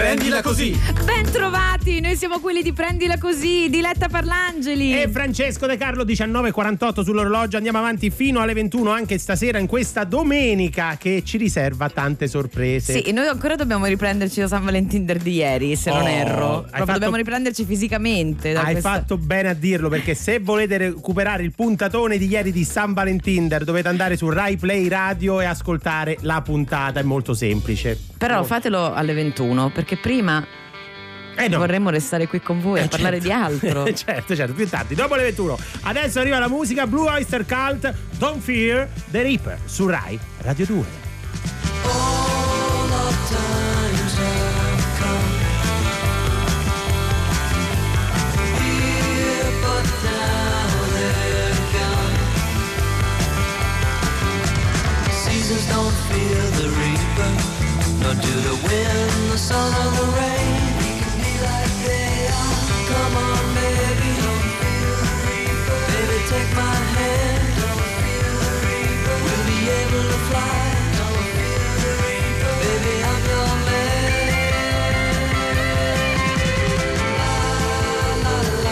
Prendila così. Ben trovati, noi siamo quelli di Prendila così, Diletta Parlangeli e Francesco De Carlo. 19:48 sull'orologio, andiamo avanti fino alle 21 anche stasera, in questa domenica che ci riserva tante sorprese. Sì, e noi ancora dobbiamo riprenderci da San Valentinder di ieri, se non erro. Dobbiamo riprenderci fisicamente. Fatto bene a dirlo, perché se volete recuperare il puntatone di ieri di San Valentinder dovete andare su Rai Play Radio e ascoltare la puntata, è molto semplice. Però fatelo alle 21, perché prima vorremmo restare qui con voi a parlare di altro. Certo, più tardi, dopo le 21. Adesso arriva la musica Blue Oyster Cult, Don't Fear the Reaper, su Rai Radio 2. Don't fear the reaper, nor do the wind, the sun or the rain. We can be like they are. Come on, baby, don't fear the reaper. Baby, take my hand. Don't fear the reaper. We'll be able to fly. Don't fear the reaper. Baby, I'm your man. La la la.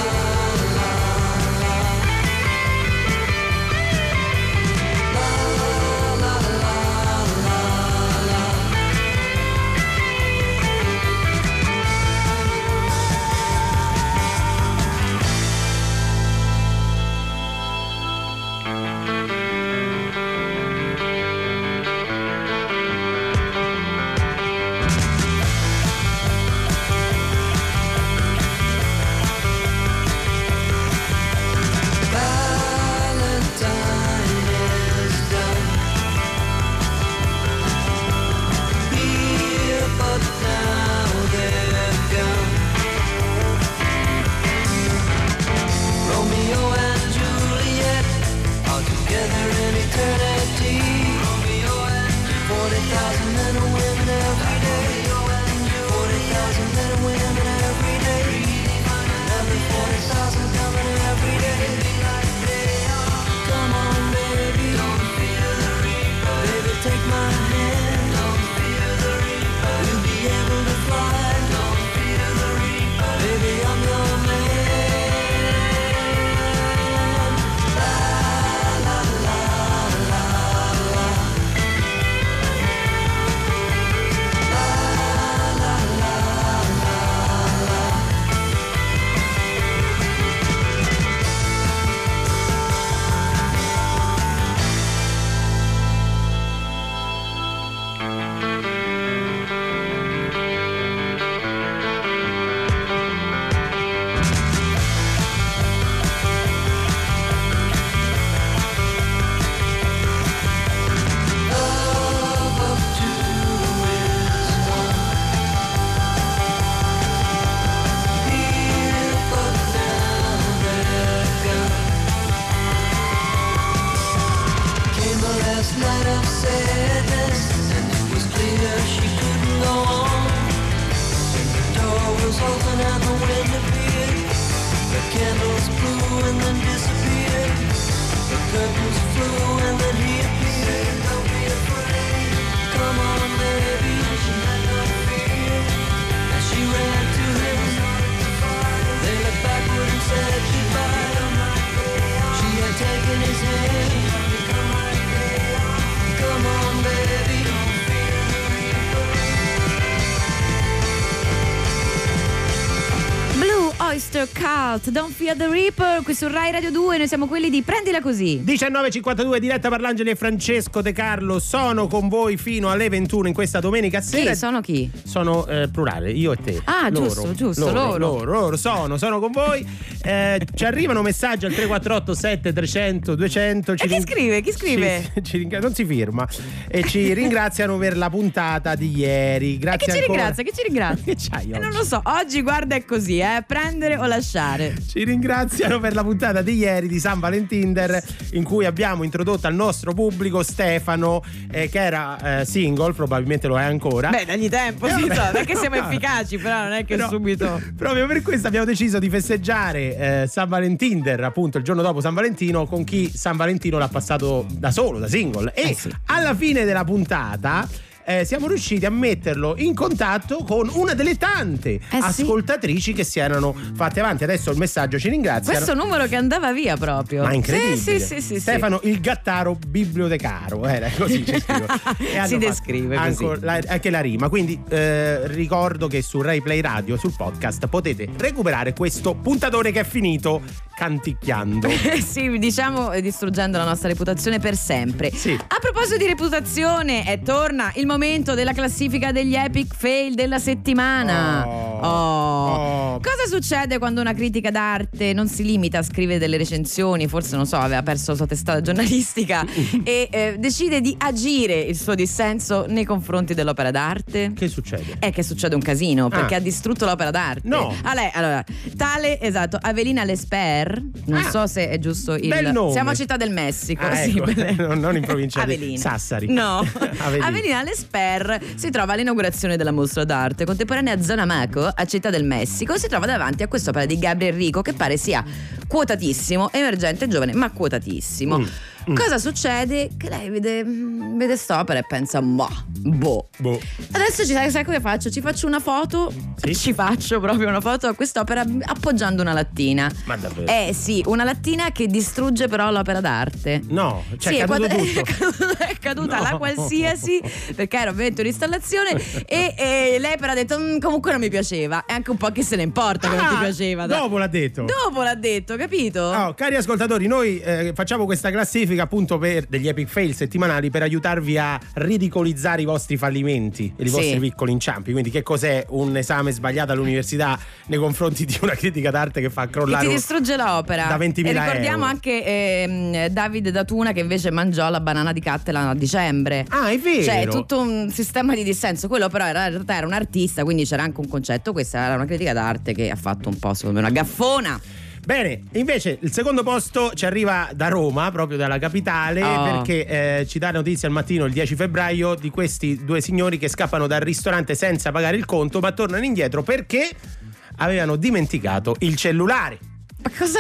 Don't Fear the Reaper, qui su Rai Radio 2, noi siamo quelli di Prendila Così. 19:52, Diletta Parlangeli e Francesco De Carlo sono con voi fino alle 21 in questa domenica sera. Chi sono chi? Sono plurale, io e te. Ah, loro, giusto, loro sono con voi. Ci arrivano messaggi al 348 7300 200. E chi scrive? Non si firma. E ci ringraziano per la puntata di ieri. Grazie. E chi ci ringrazia? Che c'hai oggi? Non lo so, oggi guarda è così, prendere o lasciare. Ci ringraziano per la puntata di ieri di San Valentinder, in cui abbiamo introdotto al nostro pubblico Stefano, che era single, probabilmente lo è ancora. Beh, dagli tempo, perché siamo efficaci, però non è che subito. Proprio per questo abbiamo deciso di festeggiare San Valentinder, appunto il giorno dopo San Valentino, con chi San Valentino l'ha passato da solo, da single. E alla fine della puntata siamo riusciti a metterlo in contatto con una delle tante ascoltatrici che si erano fatte avanti. Adesso il messaggio ci ringrazia. Questo numero che andava via proprio. Ma incredibile. Sì, Stefano il gattaro bibliotecaro, così ci scrive. Si descrive così. Anche la rima. Quindi ricordo che su Rai Play Radio, sul podcast, potete recuperare questo puntatore che è finito canticchiando. Sì, diciamo distruggendo la nostra reputazione per sempre. Sì. A proposito di reputazione, torna il momento della classifica degli epic fail della settimana. Cosa succede quando una critica d'arte non si limita a scrivere delle recensioni? Forse, non so, aveva perso la sua testata giornalistica e decide di agire il suo dissenso nei confronti dell'opera d'arte. Che succede? È che succede un casino, perché ha distrutto l'opera d'arte. No. Allora, tale, esatto, Avelina Lesper, non so se è giusto il bel nome. Siamo a Città del Messico, sì, ecco. Non in provincia di Sassari. No. Avelina Lesper si trova all'inaugurazione della mostra d'arte contemporanea a Zona Maco a Città del Messico. Si trova davanti a quest'opera di Gabriel Rico che pare sia quotatissimo, emergente, giovane, ma quotatissimo. Cosa succede? Che lei vede st'opera e pensa: boh. Adesso sai cosa faccio? Ci faccio una foto. Sì? Ci faccio proprio una foto a quest'opera appoggiando una lattina. Ma davvero? Sì, una lattina che distrugge però l'opera d'arte. No, cioè sì, è caduta la qualsiasi, perché era ovviamente un'installazione e lei però ha detto: comunque non mi piaceva. E anche un po' che se ne importa che non ti piaceva. Dopo l'ha detto, capito? Cari ascoltatori, noi facciamo questa classifica appunto per degli epic fail settimanali per aiutarvi a ridicolizzare i vostri fallimenti e i vostri piccoli inciampi. Quindi che cos'è un esame sbagliato all'università nei confronti di una critica d'arte che fa crollare, che ti distrugge l'opera da 20.000 euro. E ricordiamo anche David Datuna che invece mangiò la banana di Cattelano a dicembre. È vero. Cioè tutto un sistema di dissenso. Quello però in realtà era un artista, quindi c'era anche un concetto. Questa era una critica d'arte che ha fatto un po', secondo me, una gaffona. Bene, invece il secondo posto ci arriva da Roma, proprio dalla capitale, perché ci dà notizia al mattino il 10 febbraio di questi due signori che scappano dal ristorante senza pagare il conto, ma tornano indietro perché avevano dimenticato il cellulare. Ma cosa?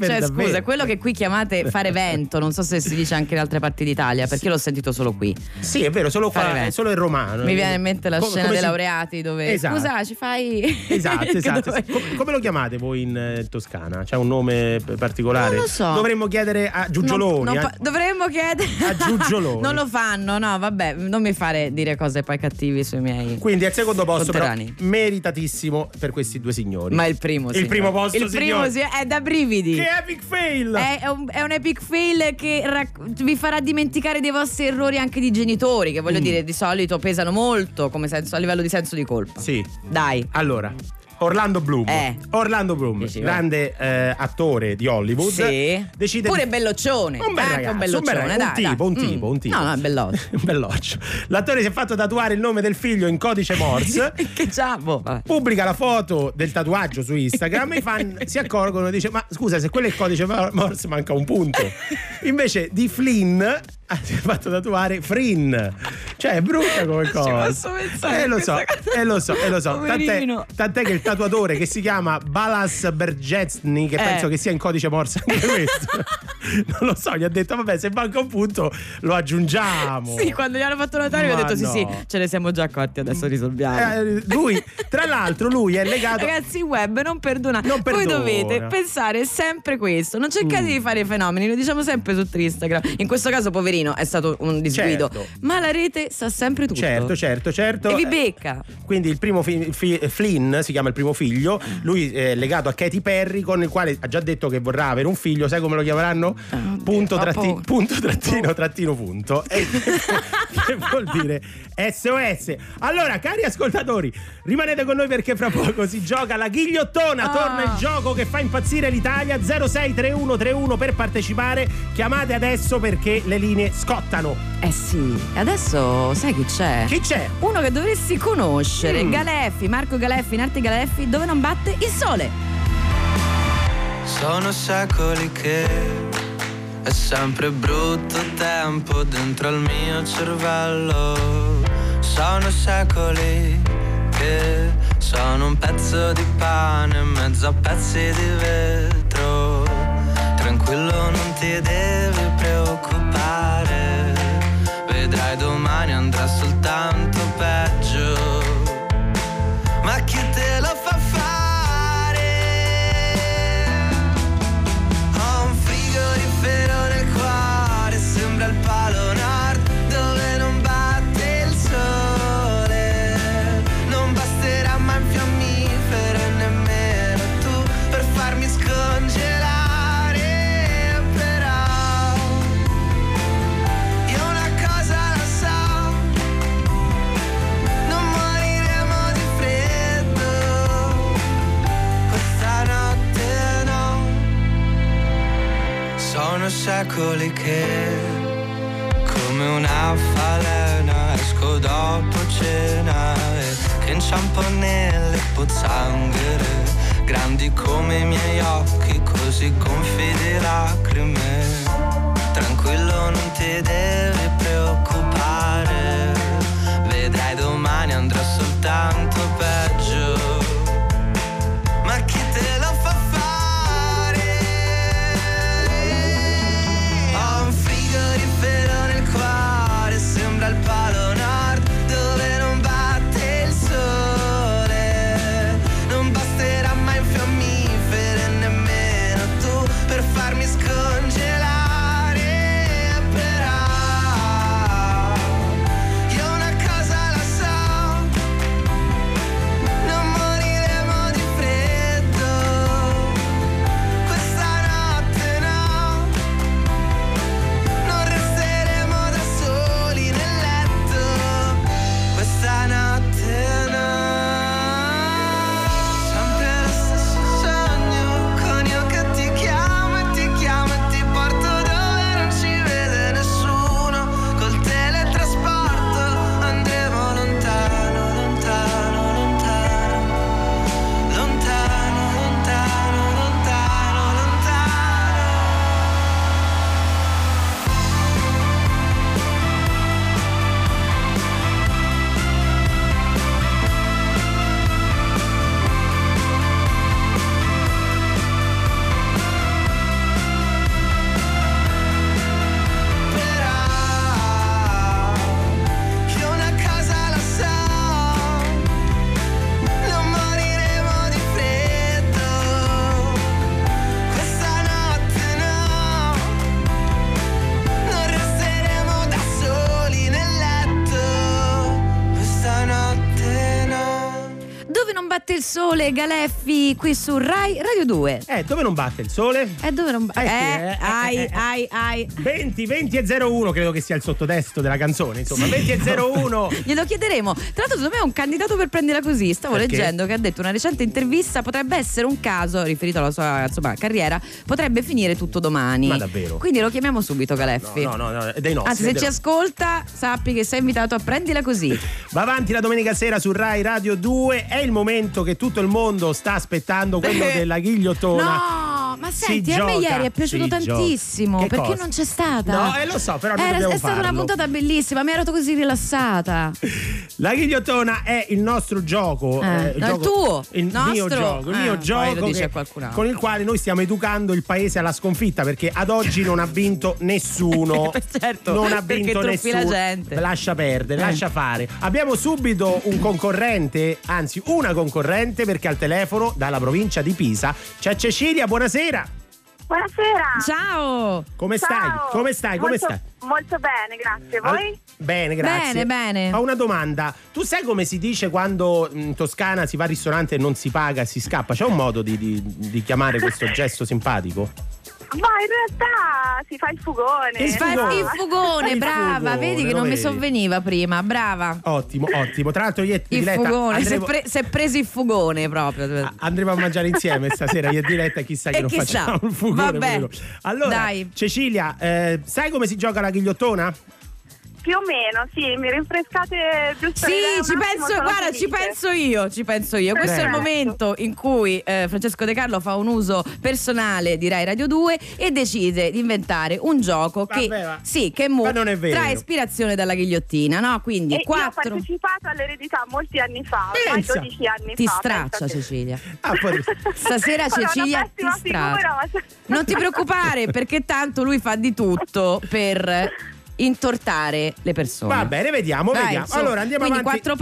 cioè scusa, quello che qui chiamate fare vento, non so se si dice anche in altre parti d'Italia, perché l'ho sentito solo qui. Sì, è vero, solo in romano. Mi viene in mente la scena dei laureati dove scusa, ci fai. Esatto. Come lo chiamate voi in Toscana? C'è un nome particolare? Non lo so. Dovremmo chiedere a Giugioloni. Dovremmo chiedere a Giugioloni. Non lo fanno, no, vabbè, non mi fare dire cose poi cattivi sui miei. Quindi al secondo posto però, meritatissimo per questi due signori. Ma il primo posto, il primo è da brividi. Che epic fail! È un epic fail che vi farà dimenticare dei vostri errori anche di genitori, che voglio dire di solito pesano molto come senso, a livello di senso di colpa. Sì. Dai. Allora, Orlando Bloom, grande attore di Hollywood. Sì. Decide pure belloccione. Un tipo. No, è belloccio. L'attore si è fatto tatuare il nome del figlio in codice Morse. Che ciao. Pubblica la foto del tatuaggio su Instagram. I fan si accorgono e dice: ma scusa, se quello è il codice Morse manca un punto. Invece di Flynn si è fatto tatuare Frin. Cioè è brutta come cosa. Ci posso pensare. Lo so. Tant'è che il tatuatore che si chiama Balas Bergetsni, che penso che sia in codice Morse anche questo, non lo so, gli ha detto: vabbè, se manca un punto lo aggiungiamo. Sì, quando gli hanno fatto notare gli ho detto: sì, ce ne siamo già accorti, adesso risolviamo. Lui, tra l'altro, è legato. Ragazzi, il web non perdona. Voi dovete pensare sempre questo. Non cercate di fare i fenomeni, lo diciamo sempre su Instagram. In questo caso, poverino, è stato un disguido, certo. Ma la rete sa sempre tutto. Certo. E vi becca. Quindi il primo Flynn si chiama il primo figlio. Lui è legato a Katy Perry, con il quale ha già detto che vorrà avere un figlio. Sai come lo chiameranno? Punto trattino punto. Che vuol dire SOS. Allora, cari ascoltatori, rimanete con noi perché fra poco si gioca la ghigliottona. Torna il gioco che fa impazzire l'Italia. 063131 per partecipare. Chiamate adesso perché le linee scottano. Sì, adesso sai chi c'è? Uno che dovresti conoscere, Galeffi, Marco Galeffi, in arte Galeffi, Dove non batte il sole. Sono secoli che è sempre brutto tempo dentro al mio cervello. Sono secoli che sono un pezzo di pane in mezzo a pezzi di vetro. Tranquillo, non ti devi preoccupare, vedrai domani andare. soltanto peggio. Ma chi te lo fa fare? Ho un frigorifero nel cuore, sembra il Palo Nord dove non batte il sole. Non basterà mai un fiammifero e nemmeno tu per farmi scongelare. Sono secoli che, come una falena, esco dopo cena e che inciampo nelle pozzanghere, grandi come i miei occhi, così gonfi di lacrime. Tranquillo, non ti devi preoccupare, vedrai domani andrà soltanto peggio. Ma chi te lo fa fare? Però nel cuore sembra il Palo Nord dove non batte il sole. Non basterà mai un fiammifero e nemmeno tu per farmi scongelare. Però io una cosa la so, non moriremo di freddo questa notte, no. Sole Galeffi qui su Rai Radio 2. Dove non batte il sole? Ai 20 e 01, credo che sia il sottotesto della canzone, insomma, sì. 20 e 01. Glielo chiederemo. Tra l'altro, secondo me è un candidato per Prendila Così. Stavo leggendo che ha detto una recente intervista, potrebbe essere un caso riferito alla sua, insomma, carriera, potrebbe finire tutto domani. Ma davvero? Quindi lo chiamiamo subito Galeffi. No, dei nostri. Anzi, se ci ascolta, sappi che sei invitato a Prendila Così. Va avanti la domenica sera su Rai Radio 2, è il momento che tutto il mondo sta aspettando, quello della ghigliottona. No, ma senti, a me ieri è piaciuto tantissimo. Perché cosa? Non c'è stata? No, lo so, però non dobbiamo farlo. È stata una puntata bellissima, mi ero così rilassata. La ghigliottona è il nostro gioco, il mio gioco che, con il quale noi stiamo educando il paese alla sconfitta, perché ad oggi non ha vinto nessuno. Certo, non ha vinto nessuno. La gente. Lascia perdere, lascia fare. Abbiamo subito un concorrente, anzi una concorrente, perché al telefono dalla provincia di Pisa c'è Cecilia. Buonasera. Ciao. Come stai? Come stai? Molto bene, grazie. Voi? Bene, grazie. Bene. Ho una domanda. Tu sai come si dice quando in Toscana si va al ristorante e non si paga, si scappa? C'è un modo di chiamare questo gesto simpatico? Ma in realtà si fa il fugone. Brava, vedi che non mi sovveniva prima, brava. Ottimo. Tra l'altro io e Diletta si è preso il fugone proprio. Andremo a mangiare insieme stasera io e Diletta, chissà che non facciamo il fugone. Vabbè. Allora, dai. Cecilia, sai come si gioca la ghigliottona? Più o meno, sì, mi rinfrescate giusto. Sì, ci penso io. Questo è il momento in cui Francesco De Carlo fa un uso personale di Rai Radio 2 e decide di inventare un gioco trae ispirazione dalla ghigliottina, no? Quindi io ho partecipato all'Eredità molti anni fa, ormai 12 anni fa. Ti straccia Cecilia. Stasera Cecilia ti straccia. Non ti preoccupare, perché tanto lui fa di tutto per intortare le persone. Va bene, vediamo. Dai, vediamo. Allora andiamo avanti. Quattro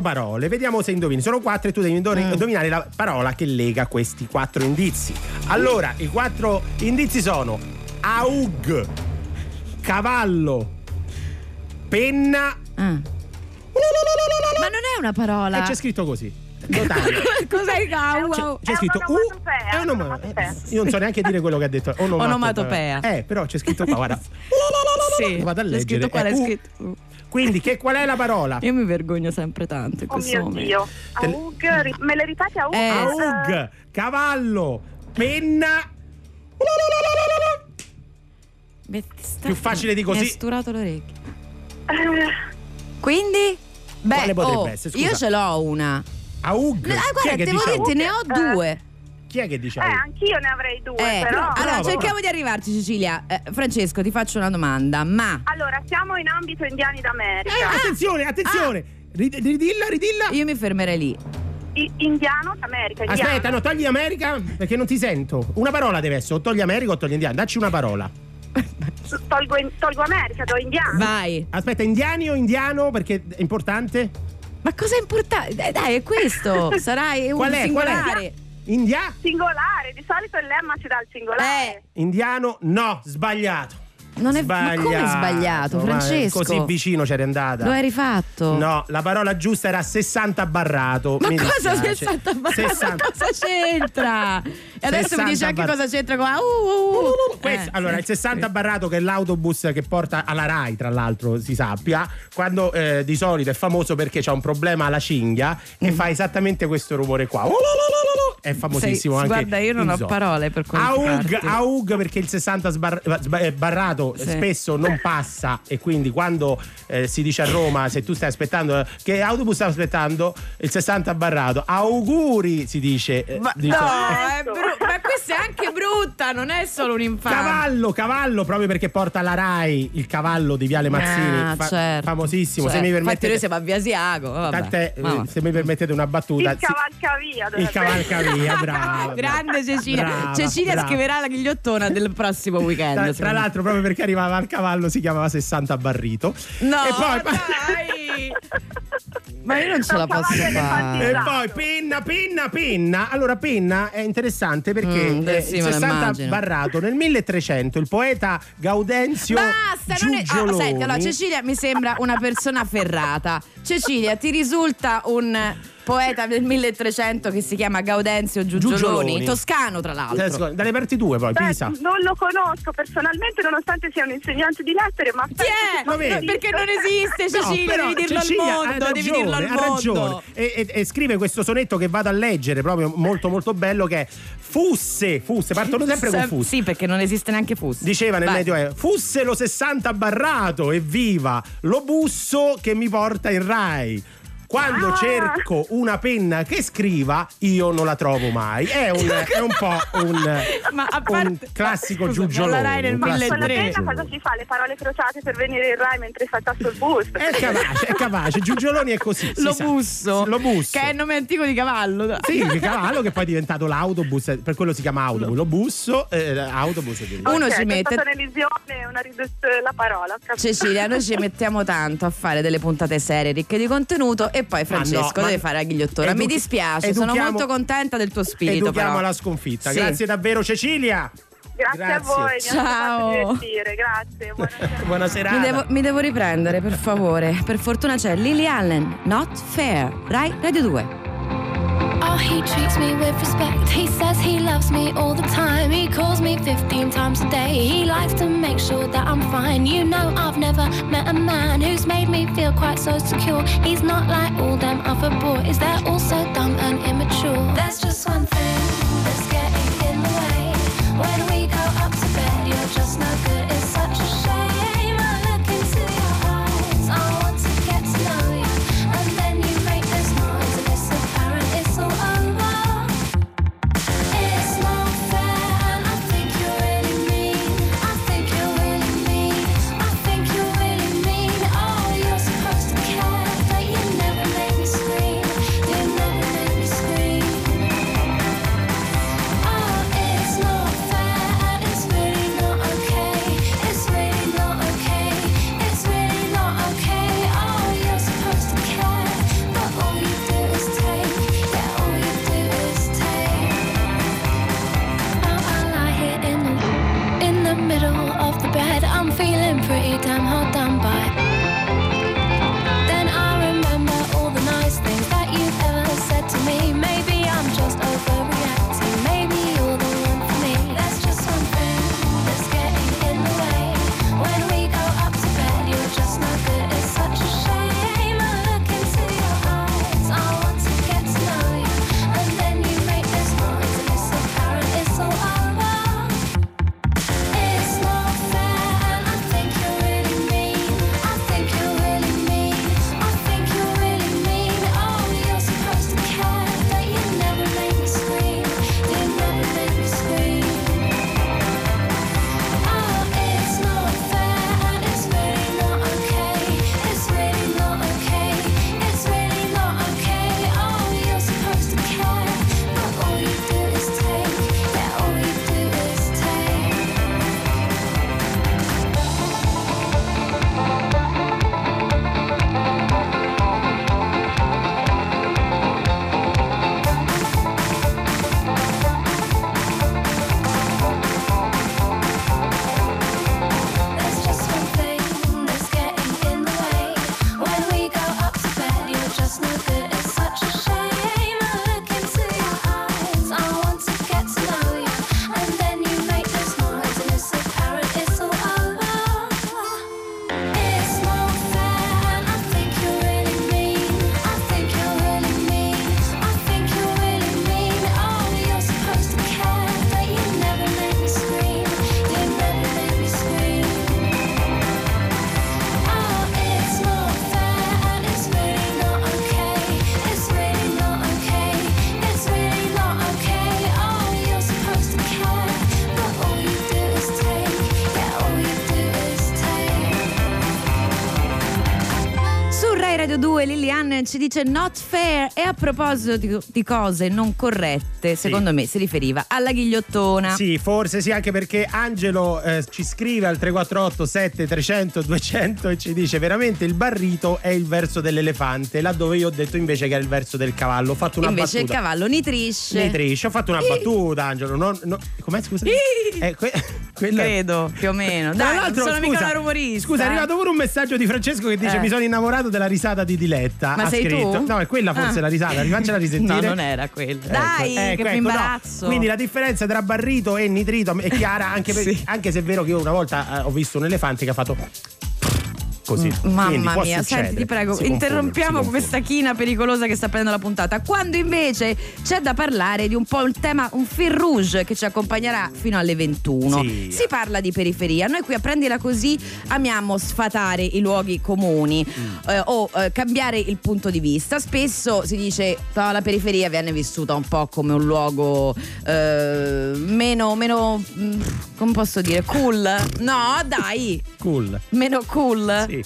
parole. Vediamo se indovini. Sono quattro e tu devi indovinare la parola che lega questi quattro indizi. Allora, i quattro indizi sono aug, cavallo, penna. Ma non è una parola. E c'è scritto così. Cos'è Gau? C'è scritto onomatopea. Io non so neanche dire quello che ha detto. Onomatopea. Però c'è scritto qua, guarda. Sì, vado a leggere. Scritto qua, è scritto. Quindi qual è la parola? Io mi vergogno sempre tanto in questo momento. Oh mio Dio. Aug, me le ripeti? Aug. Aug, cavallo, penna. Più facile di così. Mi ha sturato l'orecchio. Quindi? Beh, quale potrebbe essere? Io ce l'ho una. Aug. No, guarda, devo dirti, ne ho due. Chi è che dice aug? Anch'io ne avrei due, però. Allora, cerchiamo di arrivarci, Cecilia. Francesco, ti faccio una domanda, ma allora, siamo in ambito indiani d'America. Attenzione. Ridilla. Io mi fermerei lì. Indiano d'America. Aspetta, no, togli America perché non ti sento. Una parola deve essere, o togli America o togli indiano. Dacci una parola. Tolgo America, do indiano. Vai. Aspetta, indiani o indiano perché è importante? Ma cosa è importante? Dai, è questo. Sarai un singolare. India? Singolare, di solito il lemma ci dà il singolare. Indiano, no, sbagliato. Non è sbagliato. Ma come è sbagliato, Francesco? Così vicino c'eri andata. Lo hai rifatto? No, la parola giusta era 60 barrato. Ma cosa 60 barrato? 60. Cosa c'entra? E adesso mi dici anche cosa c'entra con questo. Allora, il 60 barrato, che è l'autobus che porta alla Rai, tra l'altro, si sappia, quando di solito è famoso perché c'ha un problema alla cinghia e fa esattamente questo rumore qua. È famosissimo. Guarda, io non ho parole per questo. Aug, perché il 60 barrato spesso non passa, e quindi quando si dice a Roma, se tu stai aspettando che autobus sta aspettando il 60 barrato, auguri si dice. Ma questa è anche brutta, non è solo un infame. Cavallo, proprio perché porta la Rai, il cavallo di Viale Mazzini, famosissimo. Se mi permettete, infatti, se va a Via Asiago, se mi permettete una battuta, il cavalcavia brava. Grande Cecilia. Cecilia scriverà la ghigliottona del prossimo weekend, tra l'altro, proprio perché arrivava al cavallo, si chiamava 60 barrito. No, e poi dai. Ma io non ce la posso fare. E poi penna. Allora, penna è interessante perché il 60 barrato nel 1300 il poeta Gaudenzio Giugioloni. Senti, allora, Cecilia mi sembra una persona ferrata. Cecilia, ti risulta un poeta del 1300 che si chiama Gaudenzio Giugioloni, toscano tra l'altro, dalle parti tue poi. Pisa. Non lo conosco personalmente, nonostante sia un insegnante di lettere, ma perché non esiste, Cecilia, no, devi dirlo, Cecilia, al mondo, devi dirlo al mondo. Ha ragione. E scrive questo sonetto che vado a leggere, proprio molto molto bello, che è Fusse, partono sempre con Fusse. Sì, perché non esiste neanche Fusse. Diceva nel Medioevo: fusse lo 60 barrato, evviva, lo busso che mi porta in Rai. Quando cerco una penna che scriva, io non la trovo mai. È un po' un classico Giugioloni. La Rai nel 1300. Ma cosa si fa? Le parole crociate per venire in Rai mentre si attacca sul bus? È capace. Giugioloni è così. Lo busso. Che è il nome antico di cavallo. Sì, il cavallo che poi è diventato l'autobus, per quello si chiama autobus. Lo busso, autobus. Uno ci mette. È stata un'elisione, una riduzione della parola. Cecilia, noi ci mettiamo tanto a fare delle puntate serie ricche di contenuto. E poi Francesco deve fare la ghigliottora. Mi dispiace, sono molto contenta del tuo spirito. Educhiamo alla sconfitta. Sì. Grazie davvero, Cecilia. Grazie a voi. Ciao. Grazie. Buonasera. Mi devo riprendere, per favore. Per fortuna c'è Lily Allen, Not Fair, Rai Radio 2. Oh, he treats me with respect. He says he loves me all the time. He calls me 15 times a day. He likes to make sure that I'm fine. You know, I've never met a man who's made me feel quite so secure. He's not like all them other boys. They're all so dumb and immature. There's just one thing that's getting in the way. When we go up to bed, you're just no good. It's such a shame. I look into your eyes. I want to get to know you. And then you make this noise, and it's apparent it's all over. It's not fair, and I think you're really mean. I think you're really mean. I think you're really mean. Oh, you're supposed to care, but you never make me scream. You never make me scream. Oh, it's not fair, and it's really not okay. Radio 2 Lilian ci dice Not Fair, e a proposito di cose non corrette, secondo me si riferiva alla ghigliottona. Sì, forse sì, anche perché Angelo ci scrive al 348 7300 200 e ci dice veramente il barrito è il verso dell'elefante, laddove io ho detto invece che è il verso del cavallo. Ho fatto una invece battuta. Invece il cavallo nitrisce. Nitrisce, ho fatto una battuta, Angelo. No, com'è, scusa? Credo, più o meno. Dai, non sono mica una rumorista. Scusa, è arrivato pure un messaggio di Francesco che dice mi sono innamorato della risata di Diletta. Ma ha sei scritto tu? No, è quella forse la risata, rifaccela risentire. No, non era quella. Dai, che ecco, imbarazzo. No. Quindi la differenza tra barrito e nitrito è chiara, anche, per, anche se è vero che io una volta ho visto un elefante che ha fatto così. Mamma mia, senti, ti prego, interrompiamo questa china pericolosa che sta prendendo la puntata, quando invece c'è da parlare di un po' il tema, un fil rouge che ci accompagnerà fino alle 21. Sì. Si parla di periferia. Noi qui a Prendila Così amiamo sfatare i luoghi comuni o cambiare il punto di vista. Spesso si dice no, la periferia viene vissuta un po' come un luogo meno come posso dire, cool? No, dai. Cool. Meno cool. Sì.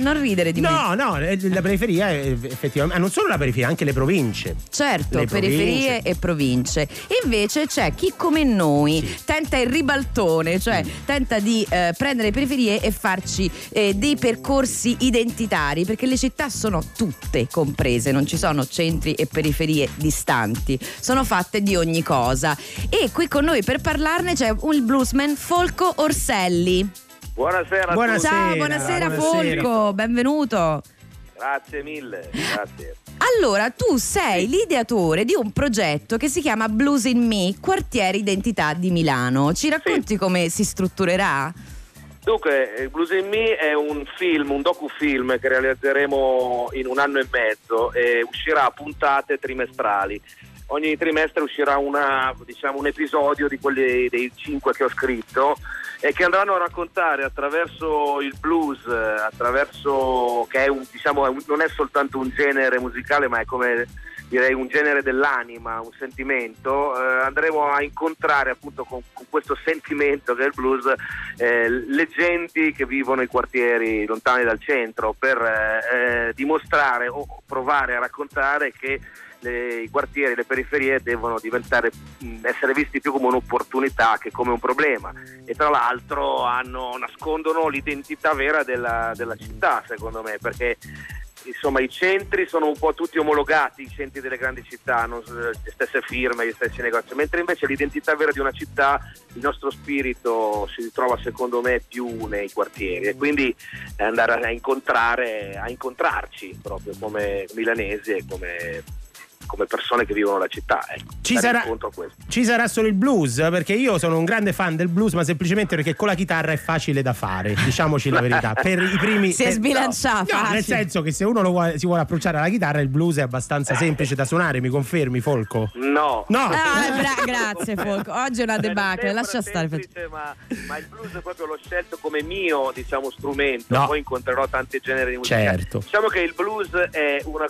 Non ridere di me. No, la periferia è effettivamente, non solo la periferia, anche le province. Certo, le periferie e province. Invece c'è chi come noi tenta il ribaltone, cioè tenta di prendere le periferie e farci dei percorsi identitari, perché le città sono tutte comprese, non ci sono centri e periferie distanti, sono fatte di ogni cosa. E qui con noi per parlarne c'è un bluesman, Folco Orselli. Buonasera a tutti. Ciao, buonasera Folco, benvenuto. Grazie mille, grazie. Allora, tu sei l'ideatore di un progetto che si chiama Blues in Me, quartiere identità di Milano. Ci racconti come si strutturerà? Dunque, Blues in Me è un film, un docufilm che realizzeremo in 1 anno e mezzo e uscirà a puntate trimestrali. Ogni trimestre uscirà un episodio di quelli dei 5 che ho scritto e che andranno a raccontare attraverso il blues, che è non è soltanto un genere musicale, ma è come direi un genere dell'anima, un sentimento. Andremo a incontrare appunto con questo sentimento che è il blues le genti che vivono i quartieri lontani dal centro, per dimostrare o provare a raccontare che i quartieri, le periferie devono essere visti più come un'opportunità che come un problema, e tra l'altro nascondono l'identità vera della città, secondo me, perché insomma i centri sono un po' tutti omologati, i centri delle grandi città hanno le stesse firme, gli stessi negozi, mentre invece l'identità vera di una città, il nostro spirito si ritrova secondo me più nei quartieri, e quindi andare a incontrarci proprio come milanesi e come persone che vivono la città. Ci sarà solo il blues, perché io sono un grande fan del blues, ma semplicemente perché con la chitarra è facile da fare, diciamoci la verità. Si è sbilanciato. No, nel senso che se uno si vuole approcciare alla chitarra, il blues è abbastanza semplice da suonare. Mi confermi, Folco? No. Grazie Folco, oggi è una debacle, lascia stare. Ma il blues proprio l'ho scelto come mio, diciamo, strumento. Poi incontrerò tanti generi di musica. Certo. Diciamo che il blues è uno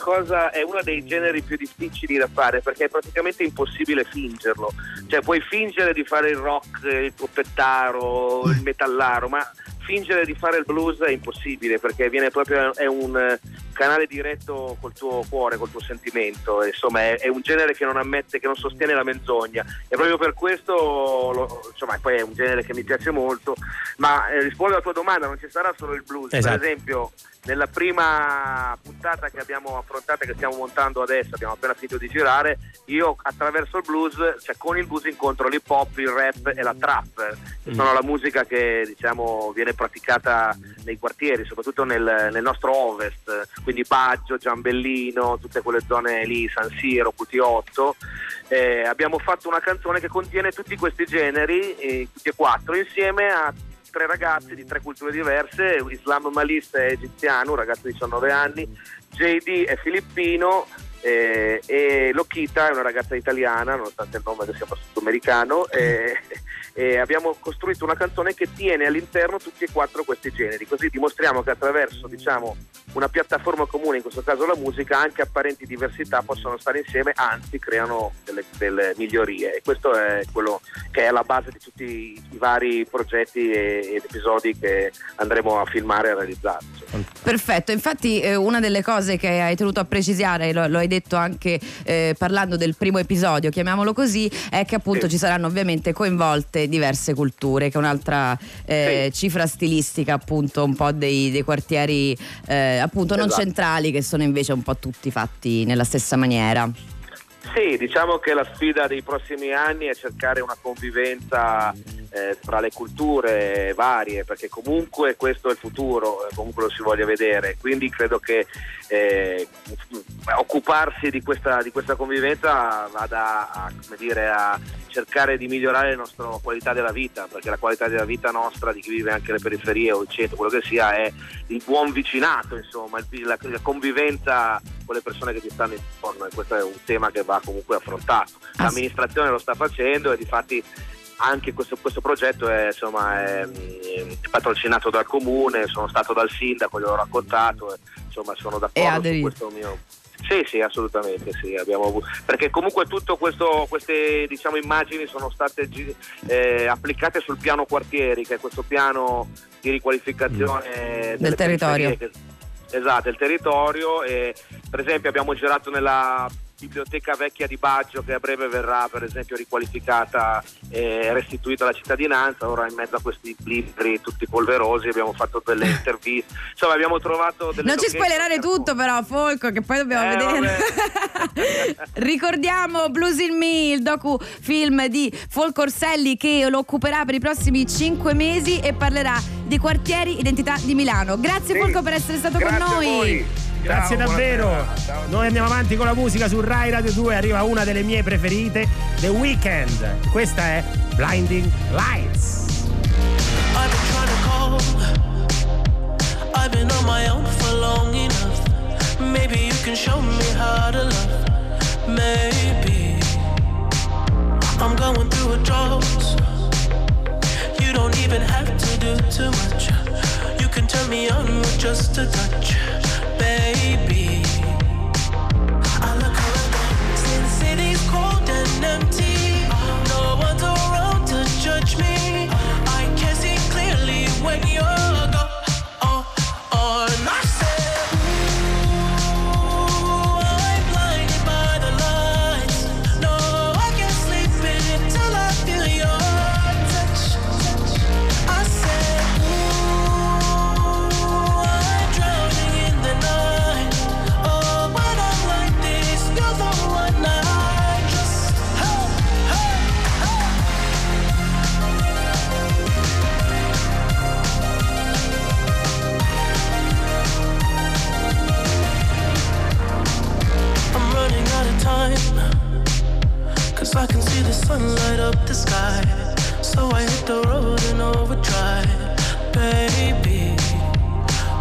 dei generi più difficili da fare, perché è praticamente impossibile fingerlo, cioè puoi fingere di fare il rock, il trompettaro, il metallaro, ma fingere di fare il blues è impossibile, perché viene proprio, è un canale diretto col tuo cuore, col tuo sentimento, insomma è un genere che non ammette, che non sostiene la menzogna, e proprio per questo insomma poi è un genere che mi piace molto. Ma rispondo alla tua domanda, non ci sarà solo il blues. Esatto. Per esempio nella prima puntata che abbiamo affrontato, che stiamo montando adesso, abbiamo appena finito di girare, io attraverso il blues, cioè con il blues incontro l'hip hop, il rap e la trap, che sono la musica che diciamo viene praticata nei quartieri, soprattutto nel nostro ovest, quindi Baggio, Giambellino, tutte quelle zone lì, San Siro, QT8. Abbiamo fatto una canzone che contiene tutti questi generi, tutti e 4, insieme a 3 ragazzi di 3 culture diverse. Islam Malista è egiziano, un ragazzo di 19 anni, JD è filippino, e Lokita è una ragazza italiana, nonostante il nome che sia passato americano, e abbiamo costruito una canzone che tiene all'interno tutti e quattro questi generi, così dimostriamo che attraverso, diciamo, una piattaforma comune, in questo caso la musica, anche apparenti diversità possono stare insieme, anzi creano delle migliorie, e questo è quello che è la base di tutti i vari progetti ed episodi che andremo a filmare e a realizzare. Perfetto, infatti una delle cose che hai tenuto a precisare, lo hai detto anche parlando del primo episodio, chiamiamolo così, è che appunto ci saranno ovviamente coinvolte diverse culture, che è un'altra cifra stilistica appunto un po' dei quartieri appunto non centrali, che sono invece un po' tutti fatti nella stessa maniera. Sì, diciamo che la sfida dei prossimi anni è cercare una convivenza tra le culture varie, perché comunque questo è il futuro, comunque lo si voglia vedere, quindi credo che occuparsi di questa convivenza vada a, come dire, a cercare di migliorare la nostra qualità della vita, perché la qualità della vita nostra, di chi vive anche le periferie o il centro, quello che sia, è il buon vicinato, insomma, la convivenza con le persone che ci stanno intorno, e questo è un tema che va comunque affrontato. L'amministrazione lo sta facendo e difatti anche questo progetto è, insomma, è patrocinato dal comune, sono stato dal sindaco, glielo ho raccontato, insomma sono d'accordo su questo mio... Sì, assolutamente sì, abbiamo avuto, perché comunque tutto queste diciamo immagini sono state applicate sul piano quartieri, che è questo piano di riqualificazione del territorio. Esatto, il territorio, e per esempio abbiamo girato nella biblioteca vecchia di Baggio, che a breve verrà per esempio riqualificata e restituita alla cittadinanza, ora in mezzo a questi libri tutti polverosi abbiamo fatto delle interviste, insomma abbiamo trovato delle... Non ci spoilerare tutto però, Folco, che poi dobbiamo vedere. Ricordiamo Blues in Me, il docufilm di Folco Orselli, che lo occuperà per i prossimi 5 mesi e parlerà di quartieri, identità di Milano. Grazie Folco per essere stato con noi. Grazie davvero. Noi andiamo avanti con la musica su Rai Radio 2, arriva una delle mie preferite, The Weeknd. Questa è Blinding Lights. I've been trying to call, I've been on my own for long enough. Maybe you can show me how to love. Maybe I'm going through a drought. You don't even have to do too much. You can turn me on with just a touch. Baby, I look around. Sin City's cold and empty. No one's around to judge me. I can see clearly when you're gone. On I said, ooh, I'm blinded by the lights. No, I can't sleep in it till I feel your touch. I said, ooh, I'm drowning in the night. Cause I can see the sun light up the sky. So I hit the road and overdrive. Baby,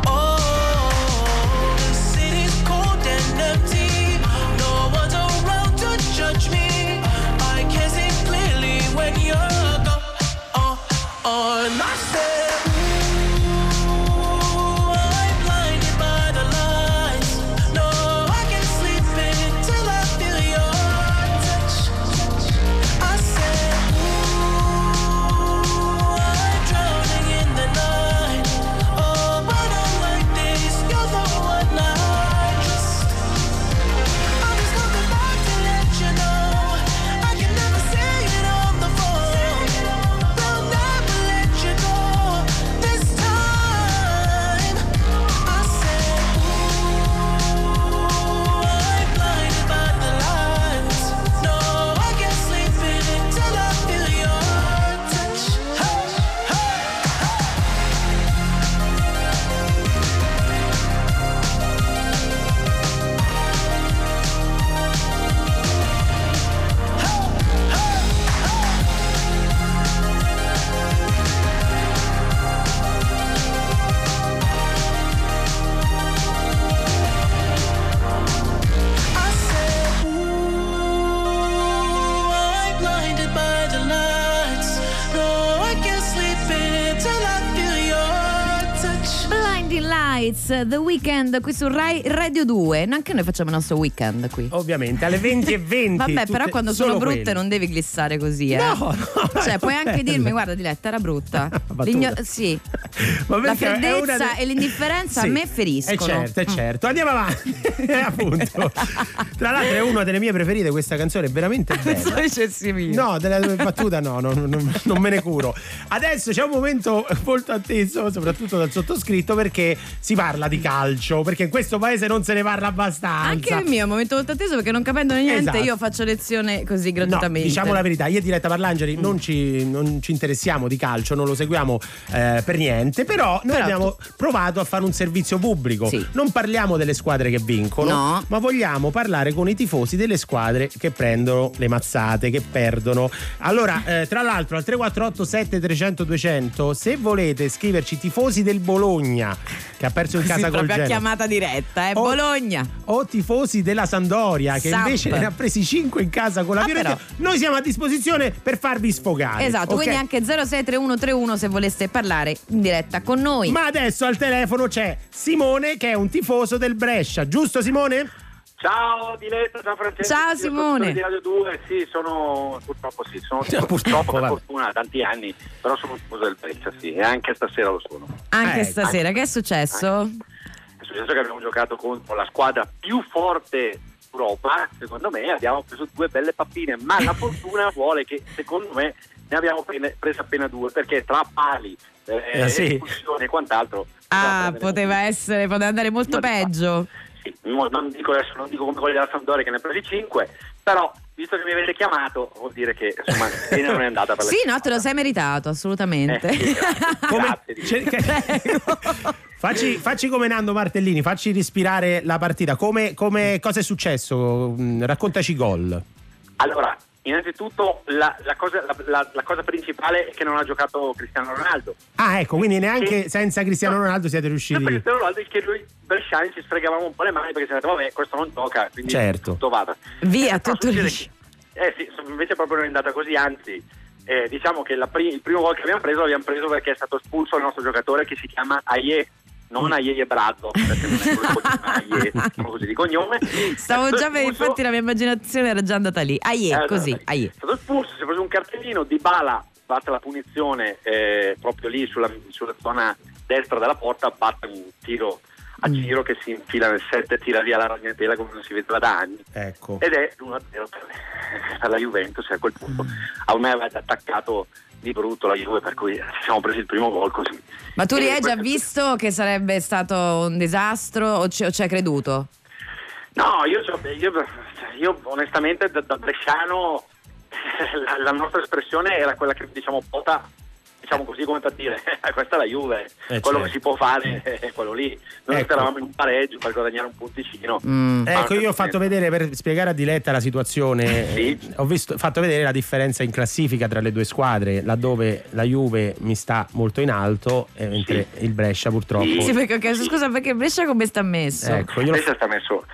oh, the city's cold and empty. No one's around to judge me. I can see clearly when you're gone. On my side. Nights, The Weeknd, qui su Rai Radio 2. Anche noi facciamo il nostro weekend qui. Ovviamente, alle 20:20. Vabbè, però quando sono brutte non devi glissare così, eh. No, cioè, puoi anche dirmi: guarda, Diletta, era brutta. Sì. La freddezza e l'indifferenza, sì, a me feriscono. Certo. Andiamo avanti. Appunto. Tra l'altro è una delle mie preferite, questa canzone, è veramente bella. No, della battuta non me ne curo. Adesso c'è un momento molto atteso, soprattutto dal sottoscritto, perché si parla di calcio, perché in questo paese non se ne parla abbastanza. Anche il mio è un momento molto atteso, perché non capendo niente, esatto, io faccio lezione così gratuitamente. No, diciamo la verità, io e Diletta Parlangeli non ci interessiamo di calcio, non lo seguiamo per niente, però noi abbiamo provato a fare un servizio pubblico. Sì. Non parliamo delle squadre che vincono, no, ma vogliamo parlare con i tifosi delle squadre che prendono le mazzate, che perdono. Allora, tra l'altro al 348 7300 200, se volete scriverci, tifosi del Bologna che ha perso in casa col Genoa, chiamata diretta, Bologna, o tifosi della Sampdoria che invece ne ha presi 5 in casa con la Fiorentina. Noi siamo a disposizione per farvi sfogare. Esatto, okay? Quindi anche 063131 se voleste parlare in diretta con noi. Ma adesso al telefono c'è Simone, che è un tifoso del Brescia, giusto Simone? Ciao Diletta, ciao Francesco. Ciao Simone. Di Radio 2, sì, sono purtroppo per fortuna tanti anni, però sono un tifoso del Brescia, sì, e anche stasera lo sono. Anche stasera, che è successo? È successo che abbiamo giocato contro la squadra più forte d'Europa, secondo me, abbiamo preso 2 belle pappine, ma la fortuna vuole che, secondo me, ne abbiamo presa appena 2, perché tra pali, e quant'altro. Ah, poteva andare molto peggio. Sì, non dico come quelli della Sampdoria che ne ha presi 5, però visto che mi avete chiamato vuol dire che insomma non è andata per la sì, no, te lo sei meritato assolutamente. Sì, grazie. Facci come Nando Martellini, facci respirare la partita. Come cosa è successo? Raccontaci gol. Allora, innanzitutto la cosa principale è che non ha giocato Cristiano Ronaldo. Ah, ecco, quindi neanche senza Cristiano Ronaldo siete riusciti. No, Cristiano Ronaldo, che noi bresciani ci sfregavamo un po' le mani perché si è detto vabbè, questo non tocca, quindi tutto vada. Via, tutto lì. Sì, invece proprio non è andata così, anzi, diciamo che il primo gol che l'abbiamo preso perché è stato espulso il nostro giocatore che si chiama Aie. Non a Yeye Brazzo, perché non è quello così di cognome. Stavo già per, infatti la mia immaginazione era già andata lì. Aie. È stato espulso, si è preso un cartellino, Dybala batte la punizione proprio lì sulla zona destra della porta, batte un tiro a giro che si infila nel 7, tira via la ragnatela come non si vedeva da anni. Ecco. Ed è 1-0 per la Juventus, e a quel punto a me aveva attaccato di brutto la Juve, per cui ci siamo presi il primo gol così. Ma tu li hai già visto che sarebbe stato un disastro o ci hai creduto? No, io onestamente da bresciano la nostra espressione era quella che diciamo pota, diciamo così, come per dire questa è la Juve, quello che si può fare è quello lì. Noi speravamo in un pareggio per guadagnare un punticino. Ecco, io ho fatto vedere, per spiegare a Diletta la situazione, fatto vedere la differenza in classifica tra le due squadre, laddove la Juve mi sta molto in alto, mentre il Brescia purtroppo scusa, perché Brescia come sta messo? Ecco, Brescia sta messo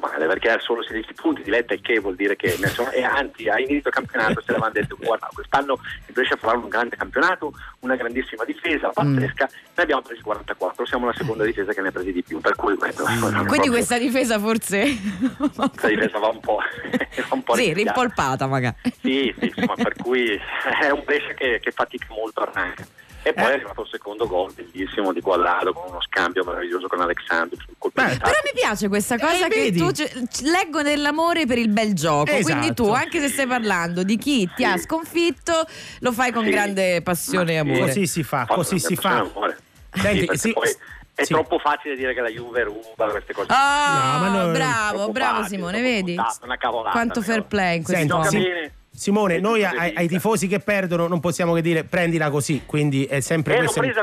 male, perché ha solo 16 punti Diletta, che vuol dire che e anzi a inizio campionato se l'avevano detto guarda, quest'anno il Brescia farà un grande campionato, una grandissima difesa pazzesca, ne abbiamo presi 44, siamo la seconda difesa che ne ha presi di più, per cui quindi questa difesa va un po' sì, rimpolpata magari, sì insomma, per cui è un Brescia che fatica molto arranca. E poi è arrivato il secondo gol bellissimo di Guallado, con uno scambio meraviglioso con Alexandro. Però mi piace questa cosa che vedi, tu leggo nell'amore per il bel gioco. Esatto. Quindi tu, anche se stai parlando di chi ti ha sconfitto, lo fai con grande passione e amore. Così si fa. Senti, è troppo facile dire che la Juve ruba queste cose. Bravo Simone, vedi? Una cavolata. Quanto fair play in questo caso. Simone, noi ai tifosi che perdono non possiamo che dire prendila così, quindi è sempre questo. L'hai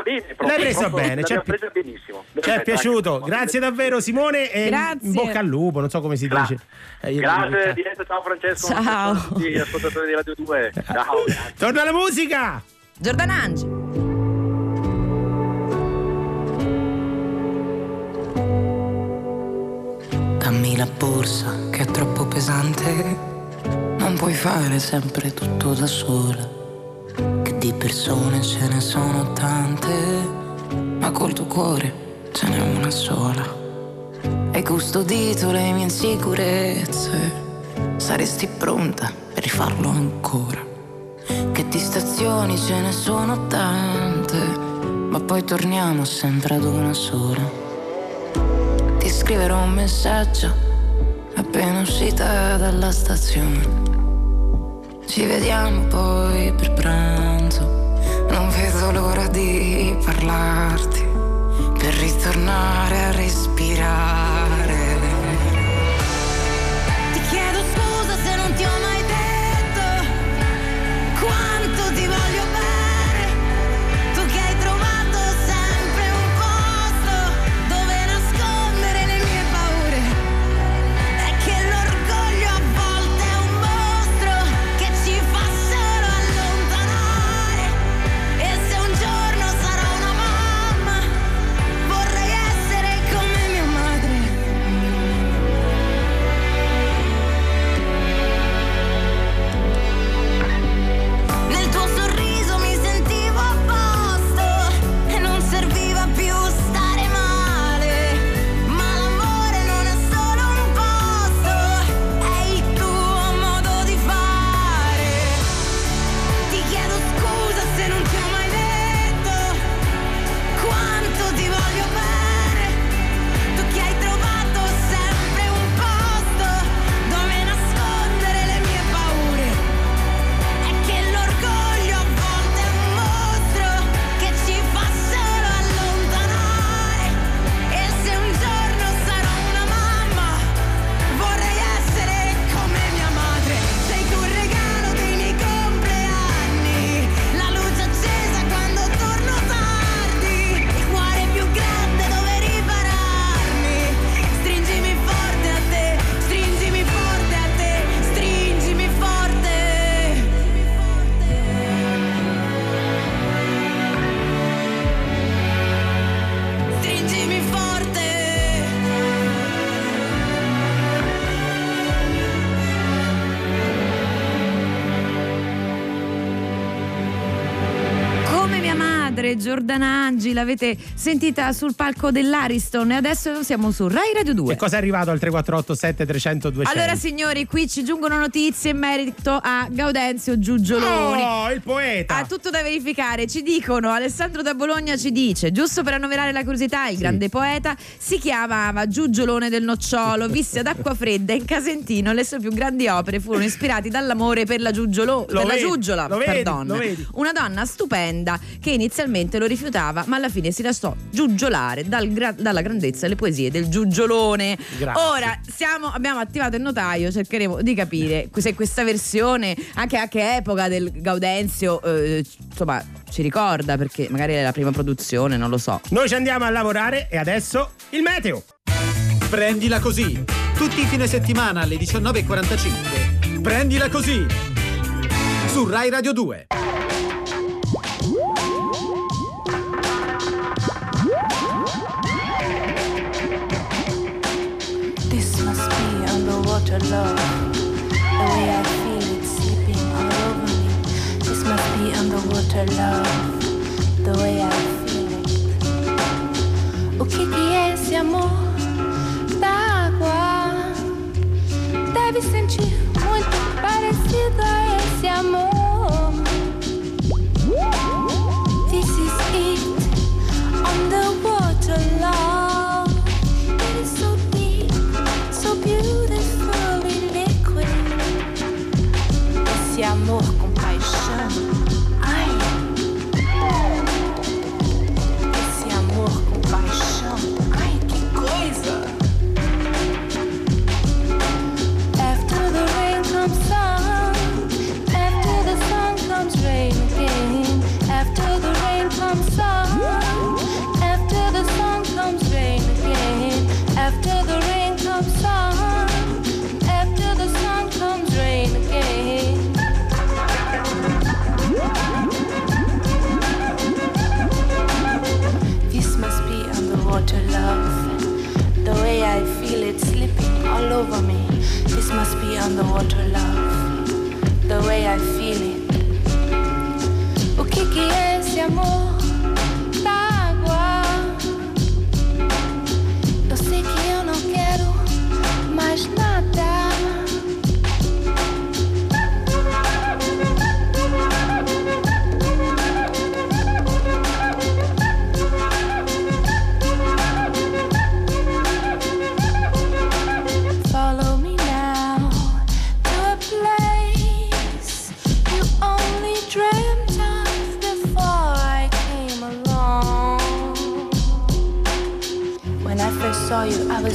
presa bene, l'abbiamo presa benissimo. Ci è piaciuto, grazie davvero Simone, e bocca al lupo, non so come si dice. Grazie Diletta, ciao Francesco. Ciao a tutti gli ascoltatori di Radio 2. Ciao. Torna alla musica. Giordano Angelo. Dammi la borsa che è troppo pesante. Non puoi fare sempre tutto da sola, che di persone ce ne sono tante, ma col tuo cuore ce n'è una sola. Hai custodito le mie insicurezze, saresti pronta per rifarlo ancora. Che di stazioni ce ne sono tante, ma poi torniamo sempre ad una sola. Ti scriverò un messaggio appena uscita dalla stazione. Ci vediamo poi per pranzo. Non vedo l'ora di parlarti, per ritornare a respirare. Ti chiedo scusa se non ti ho mai detto quanto ti voglio bene. Tu che hai trovato sempre un posto dove nascondere le mie paure. È che l'orgoglio a volte è un mostro che ci fa solo allontanare. E se un giorno sarò una mamma, vorrei essere come mia madre. Nel tuo sorriso mi sentivo a posto e non serviva più stare male. Ma l'amore non è solo un posto, è il tuo modo di fare. Ti chiedo scusa se non ti ho mai detto quanto ti voglio bene. Tu che hai trovato sempre un posto dove nascondere le mie paure. È che l'orgoglio a volte è un mostro che ci fa solo allontanare. E se un giorno sarò una mamma, vorrei essere come mia madre. Sei tu il regalo dei miei compleanni, la luce accesa quando torno tardi, il cuore più grande dove ripararmi. Stringimi forte a te, stringimi forte a te, stringimi forte, stringimi forte. Come mia madre, Giordana Angi, l'avete sentita sul palco dell'Ariston, e adesso siamo su Rai Radio 2. Che cosa è arrivato al 348 7300 200? Allora signori, qui ci giungono notizie in merito a Gaudenzio Giugioloni. Oh, il poeta! Ha tutto da verificare, ci dicono. Alessandro da Bologna ci dice, giusto per annoverare la curiosità, il grande poeta si chiamava Giugiolone del Nocciolo, visse ad Acquafredda in Casentino. Le sue più grandi opere furono ispirate dall'amore per la giugiola, perdon, una donna stupenda che inizialmente lo rifiutava, ma alla fine si lasciò giugiolare dalla grandezza delle poesie del Giugiolone. Grazie. Ora abbiamo attivato il notaio, cercheremo di capire se questa versione anche a che epoca del Gaudenzio insomma ci ricorda, perché magari è la prima produzione, non lo so. Noi ci andiamo a lavorare e adesso il meteo. Prendila così, tutti i fine settimana alle 19:45. Prendila così su Rai Radio 2. This must be underwater love, the way I feel it sleeping all over me. This must be underwater love, the way I feel it. O que que é esse amor d'água? Deve sentir muito parecido a esse amor. This is it, underwater love. Esse amor com paixão, ai, esse amor com paixão, ai, que coisa. After the rain comes sun, after the sun comes rain again, after the rain comes sun, after the sun comes rain again, after the rain comes sun, after the sun comes rain again. Water love, the way I feel it slipping all over me. This must be underwater love, the way I feel it. O que que é esse amor d'água?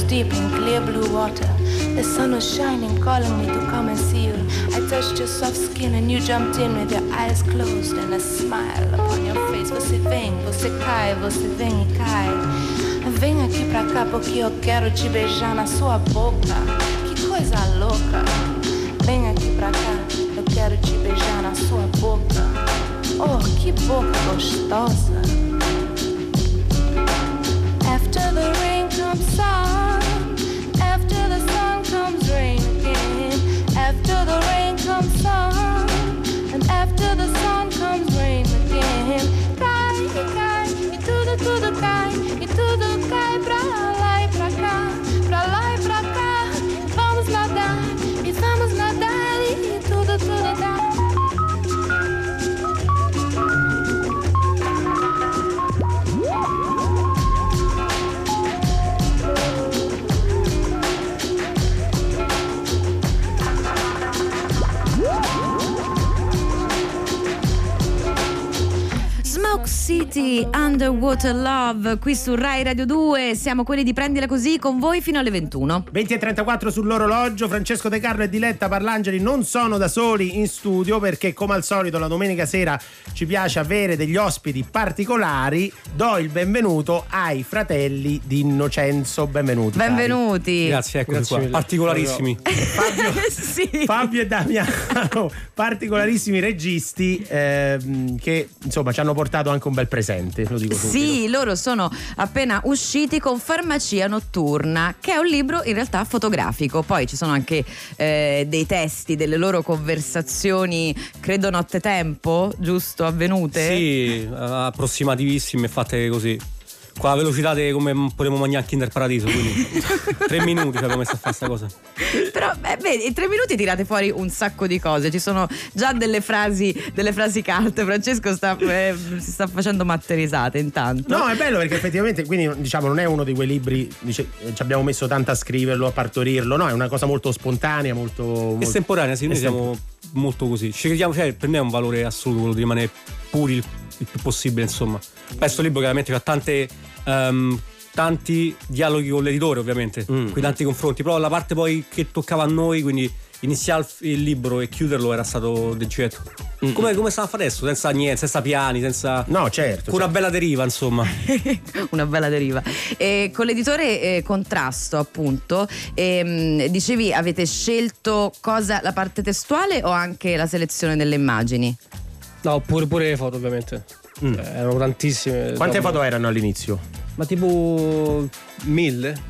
deep in clear blue water. The sun was shining, calling me to come and see you. I touched your soft skin and you jumped in with your eyes closed and a smile upon your face. Você cai, você vem e cai. Vem aqui pra cá porque eu quero te beijar na sua boca. Que coisa louca. Vem aqui pra cá, eu quero te beijar na sua boca. Oh, que boca gostosa. After the rain comes sun, after the sun comes rain again, after the rain comes sun, and after the sun comes rain again. Cai e cai, e tudo, tudo cai, e tudo cai pra lá e pra cá, pra lá e pra cá. E vamos nadar e tudo, tudo dá. City, Underwater Love, qui su Rai Radio 2, siamo quelli di Prendila Così con voi fino alle 21. 20:34 sull'orologio. Francesco De Carlo e Diletta Parlangeli non sono da soli in studio perché, come al solito, la domenica sera ci piace avere degli ospiti particolari. Do il benvenuto ai fratelli D'Innocenzo. Benvenuti. Benvenuti. Grazie, eccoci qua. Particolarissimi. Fabio, sì. Fabio e Damiano, particolarissimi registi che insomma ci hanno portato anche un bel presente, lo dico subito. Sì, loro sono appena usciti con Farmacia Notturna, che è un libro in realtà fotografico. Poi ci sono anche dei testi delle loro conversazioni, credo nottetempo, giusto, avvenute? Sì, approssimativissime, fatte così. Qua ve lo citate come potremmo mangiare Kinder Paradiso, quindi 3 minuti come sta a fare sta cosa. Però beh, in 3 minuti tirate fuori un sacco di cose, ci sono già delle frasi calde. Francesco si sta facendo matte risate intanto. No, è bello perché effettivamente, quindi diciamo, non è uno di quei libri, dice, ci abbiamo messo tanto a scriverlo, a partorirlo, no, è una cosa molto spontanea, molto estemporanea, sì, noi siamo molto così. Ci crediamo, cioè per me è un valore assoluto quello di rimanere puri il più possibile, insomma. Questo libro chiaramente ha tanti dialoghi con l'editore, ovviamente, quindi tanti confronti, però la parte poi che toccava a noi, quindi iniziare il libro e chiuderlo era stato deciso. Come sta a fare adesso? Senza niente, senza piani, senza. No, certo. Con una bella deriva, insomma. Una bella deriva. Con l'editore Contrasto, appunto. Dicevi, avete scelto cosa? La parte testuale o anche la selezione delle immagini? No, pure le foto, ovviamente. Erano tantissime. Quante foto erano all'inizio? Ma tipo 1000.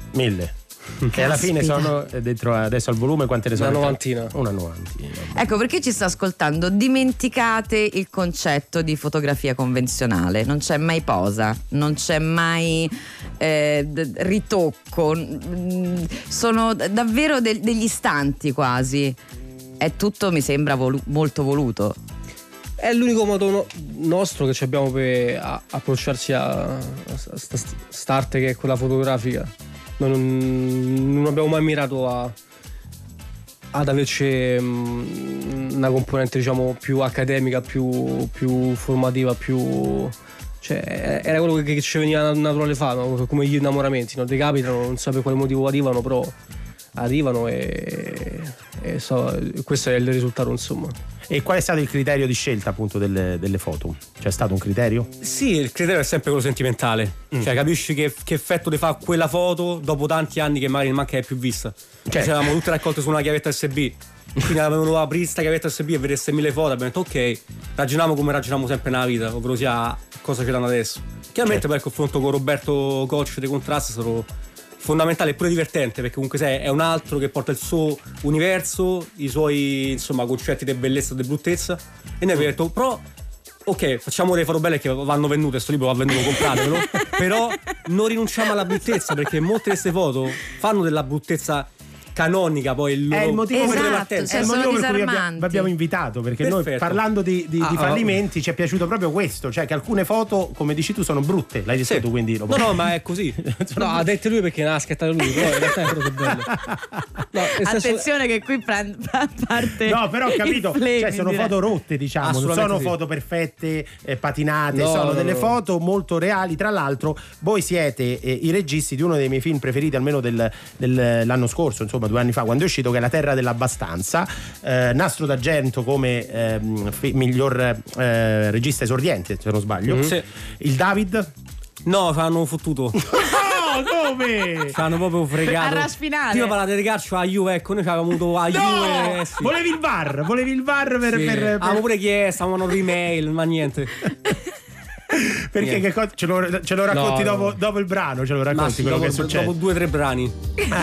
E alla fine sono dentro adesso al volume, quante ne sono? Una novantina. Ecco perché ci sta ascoltando. Dimenticate il concetto di fotografia convenzionale. Non c'è mai posa, non c'è mai ritocco. Sono davvero degli istanti quasi. È tutto, mi sembra, molto voluto. È l'unico modo nostro che abbiamo per approcciarsi a st'arte che è quella fotografica. Noi non abbiamo mai mirato ad averci una componente, diciamo, più accademica, più formativa, più. Cioè, era quello che ci veniva naturale fare, no? Come gli innamoramenti, non ti capitano, non so per quale motivo arrivano, però arrivano e questo è il risultato, insomma. E qual è stato il criterio di scelta, appunto, delle foto? C'è stato un criterio? Sì, il criterio è sempre quello sentimentale. Cioè, capisci che effetto ti fa quella foto dopo tanti anni che magari manca è più vista. Cioè, eravamo tutte raccolte su una chiavetta USB. Quindi avevamo aprito questa chiavetta USB e vedeste 1000 foto. Abbiamo detto, ok, ragioniamo come ragioniamo sempre nella vita, ovvero sia cosa ci danno adesso. Chiaramente per il confronto con Roberto Coccio dei Contrasti sono fondamentale e pure divertente, perché comunque è un altro che porta il suo universo, i suoi, insomma, concetti di bellezza e di bruttezza. E noi abbiamo detto, però ok, facciamo delle foto belle che vanno vendute, questo libro va venduto, compratevelo. Però non rinunciamo alla bruttezza, perché molte di queste foto fanno della bruttezza canonica poi il loro... è il motivo, esatto, per, cioè, è il motivo per cui abbiamo invitato, perché perfetto, noi parlando di fallimenti ci è piaciuto proprio questo, cioè che alcune foto, come dici tu, sono brutte, l'hai detto tu, quindi lo no ma è così. No, ha detto lui perché ne ha scattato lui, però in realtà è proprio bello. No, attenzione che qui parte, no, però ho capito, cioè sono foto rotte, diciamo, non sono foto perfette, patinate, no, sono delle foto molto reali. Tra l'altro voi siete i registi di uno dei miei film preferiti, almeno dell'anno scorso, insomma 2 anni fa quando è uscito, che è La Terra dell'Abbastanza, Nastro d'Argento come miglior regista esordiente, se non sbaglio. Sì. Il David? No, fanno fottuto. Come? Ci hanno proprio fregato. A rasfinare. Prima parlate di calcio a Juve, ecco, noi ci avevamo avuto a Juve. Sì. Volevi il VAR per... Sì. per... Avevo pure chiesto, avevano un'email, ma niente. Perché che cosa, ce lo racconti dopo il brano, ce lo racconti quello che succede dopo 2 o 3 brani,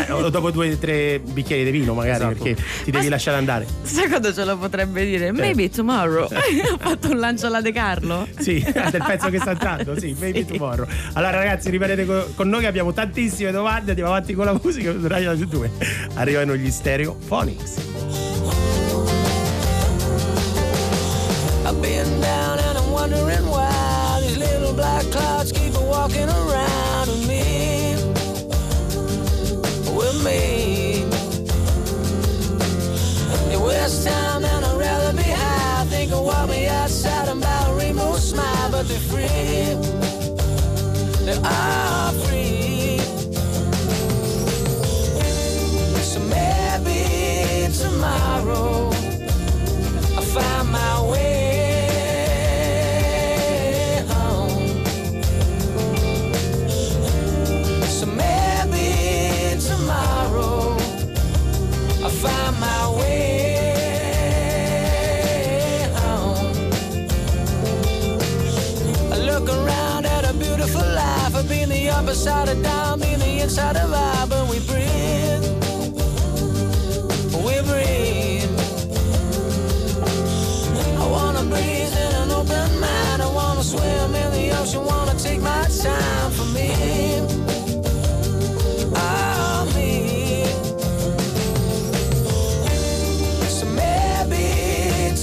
o dopo 2 o 3 bicchieri di vino magari, esatto, perché ti devi lasciare andare. Secondo ce lo potrebbe dire, maybe tomorrow. Ho fatto un lancio alla De Carlo, sì, del pezzo che sta entrando, sì, maybe sì, tomorrow. Allora ragazzi, rimanete con noi, abbiamo tantissime domande, andiamo avanti con la musica su Radio 2. Arrivano gli Stereophonics. I've been down and I'm wondering why black clouds keep walking around with me. It was time and I'd rather be high. Think of what me outside and Ballerino smile, but they're free. They are free. So maybe tomorrow I'll find my way. Find my way home. I look around at a beautiful life. I've been the upper side of down, been the inside of out, but we breathe. We breathe. I wanna breathe in an open mind. I wanna swim in the ocean. Wanna take my time for me.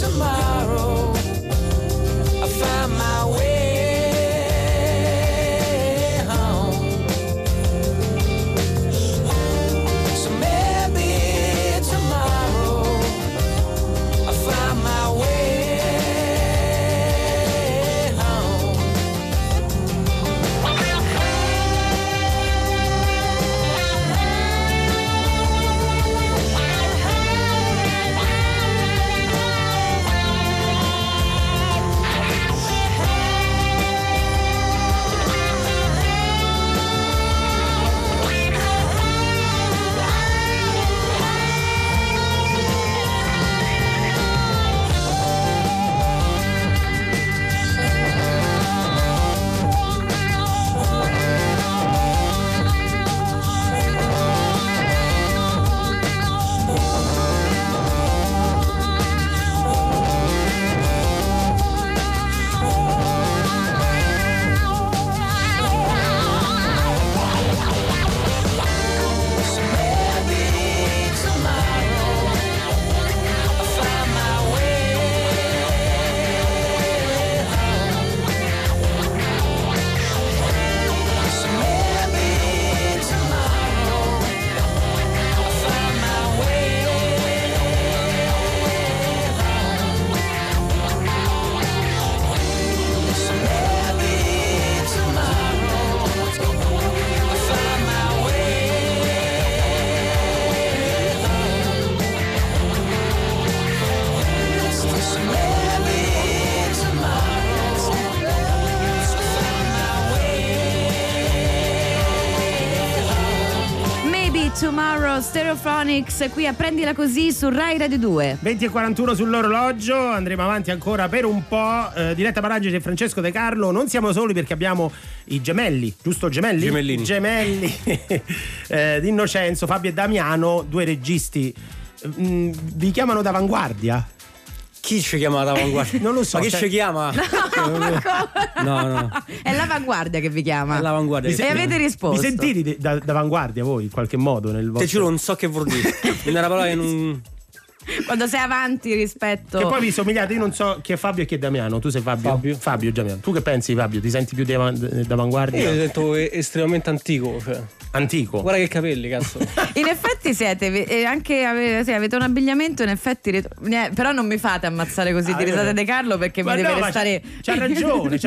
Tomorrow I find my way home. So maybe tomorrow I find my way home. Stereophonics qui a Prendila Così su Rai Radio 2. 20:41 sull'orologio, andremo avanti ancora per un po'. Diletta Parlangeli e Francesco De Carlo, non siamo soli perché abbiamo i gemelli, giusto? Gemelli D'Innocenzo, Fabio e Damiano, 2 registi vi chiamano d'avanguardia. Chi ci chiama l'avanguardia? Non lo so. Ma chi ci chiama? No. È l'avanguardia che vi chiama. È l'avanguardia. E avete risposto. Vi sentite d'avanguardia voi in qualche modo nel vostro... Te giuro non so che vuol dire. Nella parola che non... Quando sei avanti rispetto. Che poi vi somigliate, io non so chi è Fabio e chi è Damiano. Tu sei Fabio? Fabio e Damiano. Tu che pensi, Fabio? Ti senti più d'avanguardia? Io mi sento estremamente antico. Cioè. Antico. Guarda che capelli, cazzo. In effetti siete anche avete un abbigliamento, in effetti però non mi fate ammazzare così di risate De Carlo, perché ma mi deve restare. C'ha ragione,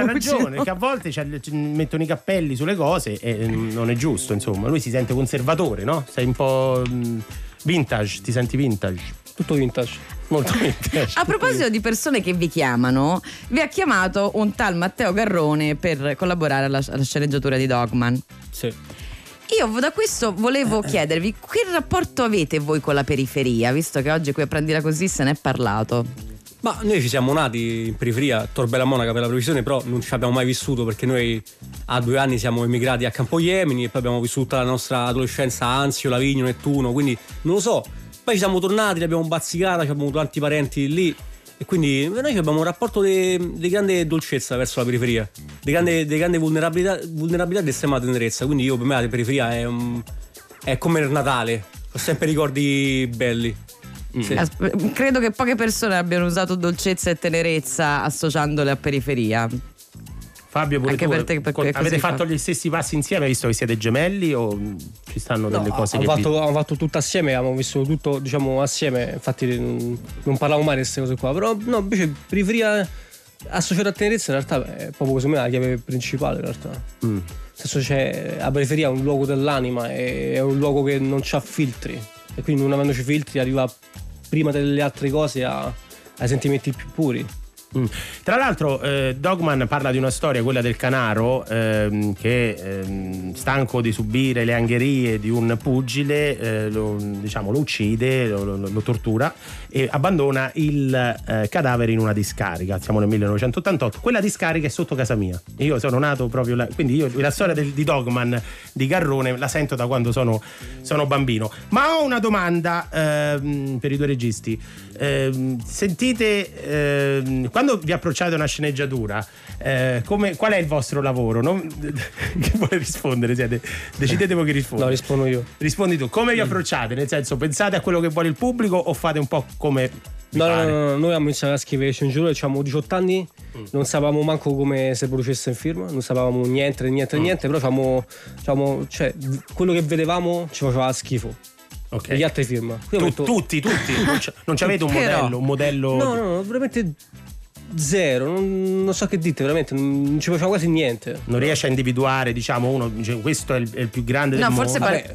che a volte mettono i cappelli sulle cose e non è giusto, insomma. Lui si sente conservatore, no? Sei un po' vintage, ti senti vintage. Tutto vintage, molto vintage. A proposito di persone che vi chiamano, vi ha chiamato un tal Matteo Garrone per collaborare alla sceneggiatura di Dogman. Sì. Io da questo volevo chiedervi che rapporto avete voi con la periferia, visto che oggi qui a Prendila Così se ne è parlato. Ma noi ci siamo nati in periferia, a Tor Bella Monaca per la precisione, però non ci abbiamo mai vissuto, perché noi a 2 anni siamo emigrati a Campo Iemini e poi abbiamo vissuto la nostra adolescenza a Anzio, Lavigno, Nettuno, quindi non lo so. Poi ci siamo tornati, l'abbiamo bazzicata, abbiamo avuto tanti parenti lì e quindi noi abbiamo un rapporto di grande dolcezza verso la periferia, di grande vulnerabilità ed estrema tenerezza, quindi io per me la periferia è come il Natale, ho sempre ricordi belli. Sì. Credo che poche persone abbiano usato dolcezza e tenerezza associandole a periferia. Fabio, pure anche tu, per te, avete fatto gli stessi passi insieme, visto che siete gemelli, o ci stanno delle cose che abbiamo fatto tutto assieme, abbiamo vissuto tutto, diciamo, assieme, infatti non parlavo mai di queste cose qua, però no, invece periferia associata a tenerezza in realtà è proprio così, la chiave principale in realtà. Nel senso, c'è la periferia è un luogo dell'anima, è un luogo che non c'ha filtri e quindi non avendoci filtri arriva prima delle altre cose ai sentimenti più puri. Tra l'altro Dogman parla di una storia, quella del Canaro, che stanco di subire le angherie di un pugile, lo uccide, lo tortura e abbandona il cadavere in una discarica. Siamo nel 1988, quella discarica è sotto casa mia, io sono nato proprio là, quindi io la storia di Dogman, di Garrone, la sento da quando sono bambino. Ma ho una domanda per i due registi, sentite, quando vi approcciate a una sceneggiatura, qual è il vostro lavoro? Che vuole rispondere? Decidete voi che risponde. No, rispondo io. Rispondi tu. Come vi approcciate? Nel senso, pensate a quello che vuole il pubblico o fate un po' come pare? Noi abbiamo iniziato a scrivere sceneggiature, avevamo 18 anni, non sapevamo manco come si producesse in firma, non sapevamo niente, però quello che vedevamo ci faceva schifo. Okay. Gli altri film tutti non c'avete un modello no veramente zero, non so che dite, veramente non ci facciamo quasi niente, non riesce a individuare, diciamo, uno dice, questo è il più grande del mondo.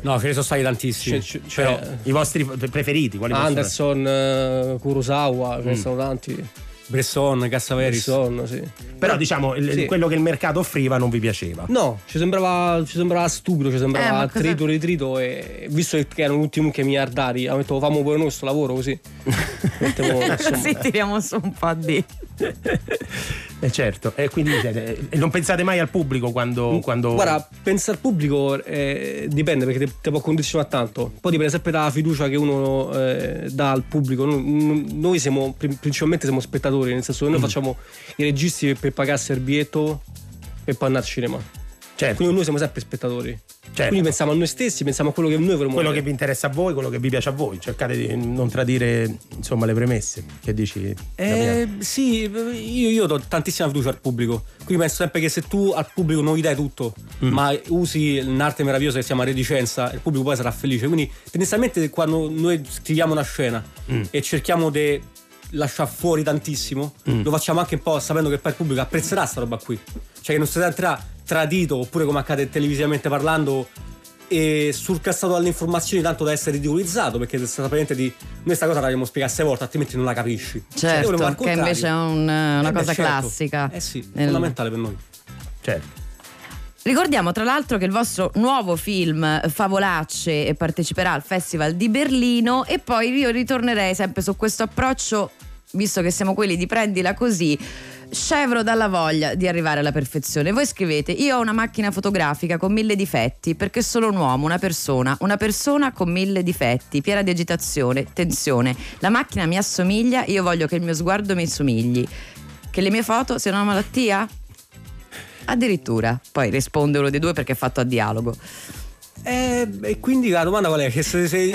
No, ce ne sono stati tantissimi, però i vostri preferiti quali? Anderson, Kurosawa, ce ne sono tanti, Bresson, Cassaveris. Sì. Però diciamo quello che il mercato offriva non vi piaceva. No, ci sembrava stupido, ci sembrava ritrito, e visto che erano tutti un che miliardari, ho detto famo pure il nostro lavoro così. Così tiriamo su un po' di. Certo, e quindi non pensate mai al pubblico quando... Guarda, pensare al pubblico dipende, perché ti può condizionare tanto. Poi dipende sempre dalla fiducia che uno dà al pubblico. Noi siamo principalmente siamo spettatori, nel senso che noi facciamo i registi per pagare servietto e poi andare al cinema. Certo. Quindi noi siamo sempre spettatori. Certo. Quindi pensiamo a noi stessi, pensiamo a quello che noi vorremmo. Quello che vi interessa a voi, quello che vi piace a voi. Cercate di non tradire, insomma, le premesse. Che dici? Sì, io do tantissima fiducia al pubblico. Quindi penso sempre che se tu al pubblico non gli dai tutto, ma usi un'arte meravigliosa che si chiama reticenza, il pubblico poi sarà felice. Quindi tendenzialmente quando noi scriviamo una scena e cerchiamo di lasciare fuori tantissimo, lo facciamo anche un po' sapendo che poi il pubblico apprezzerà sta roba qui. Cioè che non si sentirà tradito, oppure come accade televisivamente parlando, e surcassato dalle informazioni tanto da essere ridicolizzato, perché praticamente noi questa cosa la dobbiamo spiegare 6 volte, altrimenti non la capisci. Certo, cioè, che invece è una cosa classica. Fondamentale per noi. Certo. Ricordiamo tra l'altro che il vostro nuovo film Favolacce parteciperà al Festival di Berlino, e poi io ritornerei sempre su questo approccio, visto che siamo quelli di Prendila Così, scevro dalla voglia di arrivare alla perfezione. Voi scrivete: io ho una macchina fotografica con 1000 difetti, perché sono un uomo, una persona con 1000 difetti, piena di agitazione, tensione. La macchina mi assomiglia, io voglio che il mio sguardo mi somigli, che le mie foto siano una malattia? Addirittura. Poi risponde uno dei due perché è fatto a dialogo. E quindi la domanda qual è? Che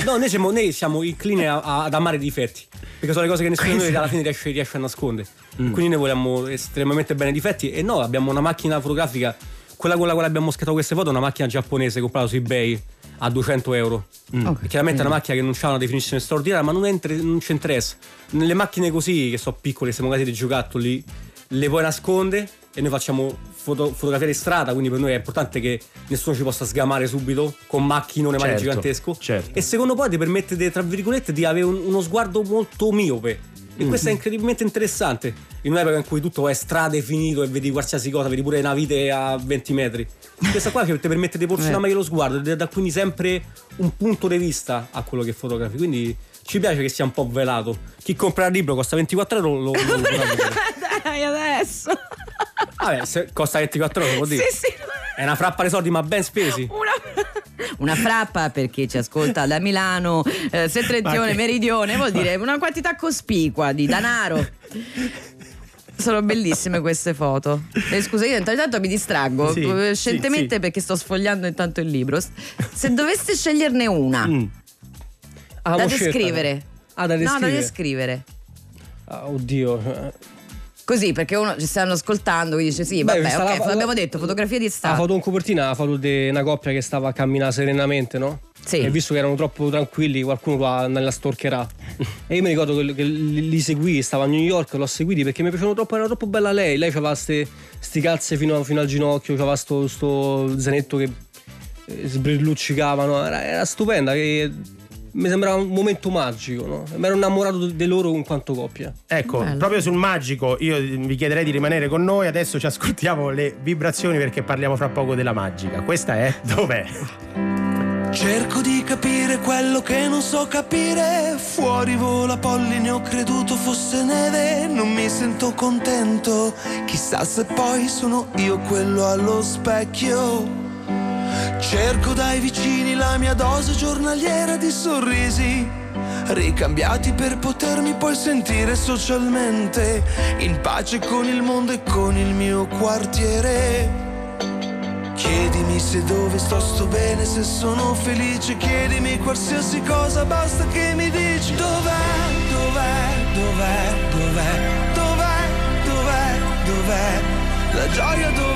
no, noi siamo inclini ad amare i difetti, perché sono le cose che nessuno di noi alla fine riesce a nascondere. Quindi noi vogliamo estremamente bene i difetti. E no, abbiamo una macchina fotografica, quella con la quale abbiamo scattato queste foto, una macchina giapponese comprata su eBay a 200 euro. Okay. Chiaramente è una macchina che non ha una definizione straordinaria, ma non ci interessa. Nelle macchine così, che sono piccole, siamo magari dei giocattoli, le puoi nascondere. E noi facciamo fotografia di strada, quindi per noi è importante che nessuno ci possa sgamare subito con macchinone magari gigantesco. Certo. E secondo poi ti permette, tra virgolette, di avere uno sguardo molto miope. E questo è incredibilmente interessante in un'epoca in cui tutto è stradefinito e vedi qualsiasi cosa, vedi pure navite a 20 metri. Questa qua che ti permette di porsi una meglio lo sguardo, da quindi sempre un punto di vista a quello che fotografi. Quindi ci piace che sia un po' velato. Chi compra il libro costa 24 euro, lo dai adesso. Vabbè, se costa 24 euro, vuol dire sì. È una frappa di soldi, ma ben spesi. Una frappa, per chi ci ascolta da Milano, Settentrione, Meridione, vuol dire una quantità cospicua di danaro. Sono bellissime queste foto. Scusa, io intanto mi distraggo scientemente. Perché sto sfogliando intanto il libro. Se doveste sceglierne una da descrivere, oddio. Così, perché uno ci stanno ascoltando, quindi dice: sì, vabbè, ok, abbiamo detto fotografia di stato. La foto in copertina, la foto di una coppia che stava a camminare serenamente, no? Sì. E visto che erano troppo tranquilli, qualcuno la storcherà. E io mi ricordo che li seguì, stavo a New York, l'ho seguiti perché mi piacevano troppo, era troppo bella lei. Lei aveva sti calze fino al ginocchio, aveva sto zainetto che sbrilluccicavano, era stupenda, che mi sembrava un momento magico, no? Mi ero innamorato di loro in quanto coppia. Ecco, bello. Proprio sul magico io vi chiederei di rimanere con noi. Adesso ci ascoltiamo Le Vibrazioni, perché parliamo fra poco della magica. Questa è Dov'è? Cerco di capire quello che non so capire. Fuori vola polline, ho creduto fosse neve. Non mi sento contento, chissà se poi sono io quello allo specchio. Cerco dai vicini la mia dose giornaliera di sorrisi ricambiati per potermi poi sentire socialmente in pace con il mondo e con il mio quartiere. Chiedimi se dove sto bene, se sono felice, chiedimi qualsiasi cosa, basta che mi dici dov'è, la gioia dov'è?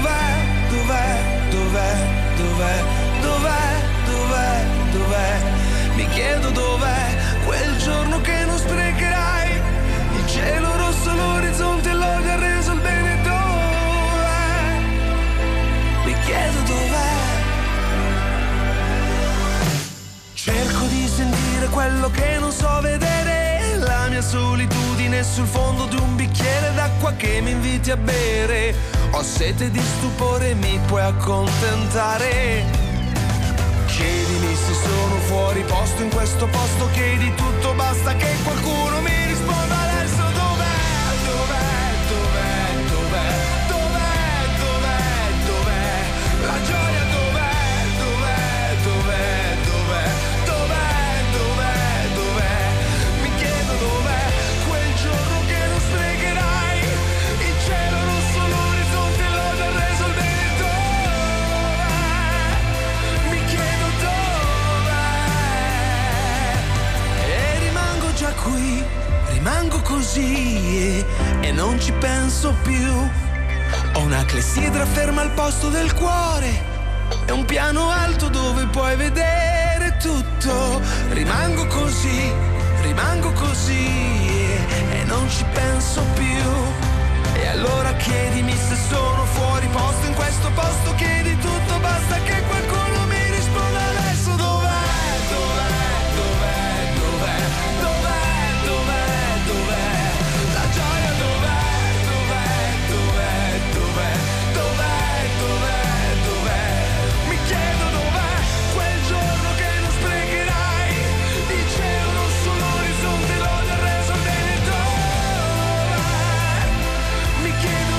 Mi chiedo dov'è quel giorno che non sprecherai, il cielo rosso, l'orizzonte, l'olio ha reso il bene, dov'è? Mi chiedo dov'è. Cerco di sentire quello che non so vedere, la mia solitudine sul fondo di un bicchiere d'acqua che mi inviti a bere. Ho sete di stupore, mi puoi accontentare. Chiedimi se sono fuori posto in questo posto, chiedi tutto, basta che qualcuno mi risponda adesso dov'è, la gioia dov'è, mi chiedo dov'è quel giorno che non sprecherai, il cielo rosso, l'orizzonte, l'odio ha reso il bene, dov'è, mi chiedo dov'è. E rimango già qui, rimango così e non ci penso più. Ho una clessidra ferma al posto del cuore, è un piano alto dove puoi vedere tutto. Rimango così e non ci penso più. E allora chiedimi se sono fuori posto in questo posto, chiedi tutto, basta che qualcuno mi risponda adesso dov'è? La gioia dov'è? Give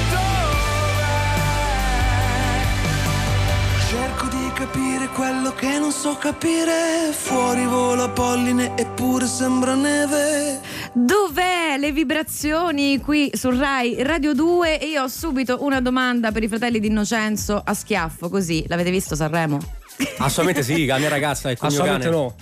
posso capire, fuori vola polline eppure sembra neve. Dov'è Le vibrazioni qui su Rai Radio 2? E io ho subito una domanda per i fratelli D'Innocenzo a schiaffo, così. L'avete visto Sanremo? Assolutamente sì, la mia ragazza è il mio cane. No.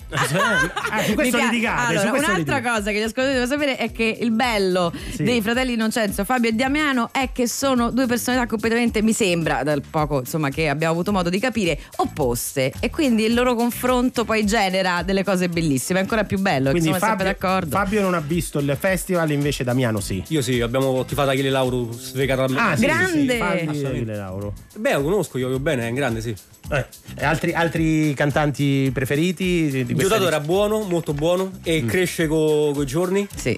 Questo litigate. Allora, questo un'altra cosa che gli ascoltatori devono sapere è che il bello dei fratelli D'Innocenzo, Fabio e Damiano, è che sono due personalità completamente, mi sembra, dal poco insomma che abbiamo avuto modo di capire, opposte, e quindi il loro confronto poi genera delle cose bellissime, è ancora più bello. Quindi Fabio, sempre d'accordo. Fabio non ha visto il festival, invece Damiano sì. Io sì, abbiamo tifato Achille Lauro sfegatamente. Ah, sì, grande. Achille Lauro. Beh, lo conosco, io bene, è un grande, sì. Altri cantanti preferiti? Il Giudato era buono, molto buono, e cresce coi giorni. Sì.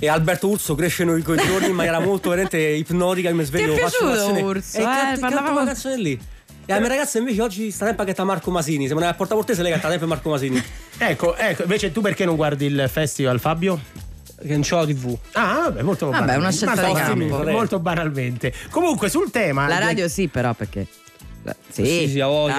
E Alberto Urso cresce noi coi giorni in maniera molto veramente ipnotica. Mi sveglio, ti è piaciuto Urso? Parlavamo una canzone lì. E la mia ragazza invece oggi sta sempre a cantare Marco Masini. Se non è a Porta Portese, lei canta sempre Marco Masini. Ecco, invece tu perché non guardi il festival, Fabio? Che non c'ho la TV. Ah, beh, molto banalmente. Una scelta di campo. Molto banalmente. Comunque sul tema. La radio sì, però, perché. Sì, a voglia.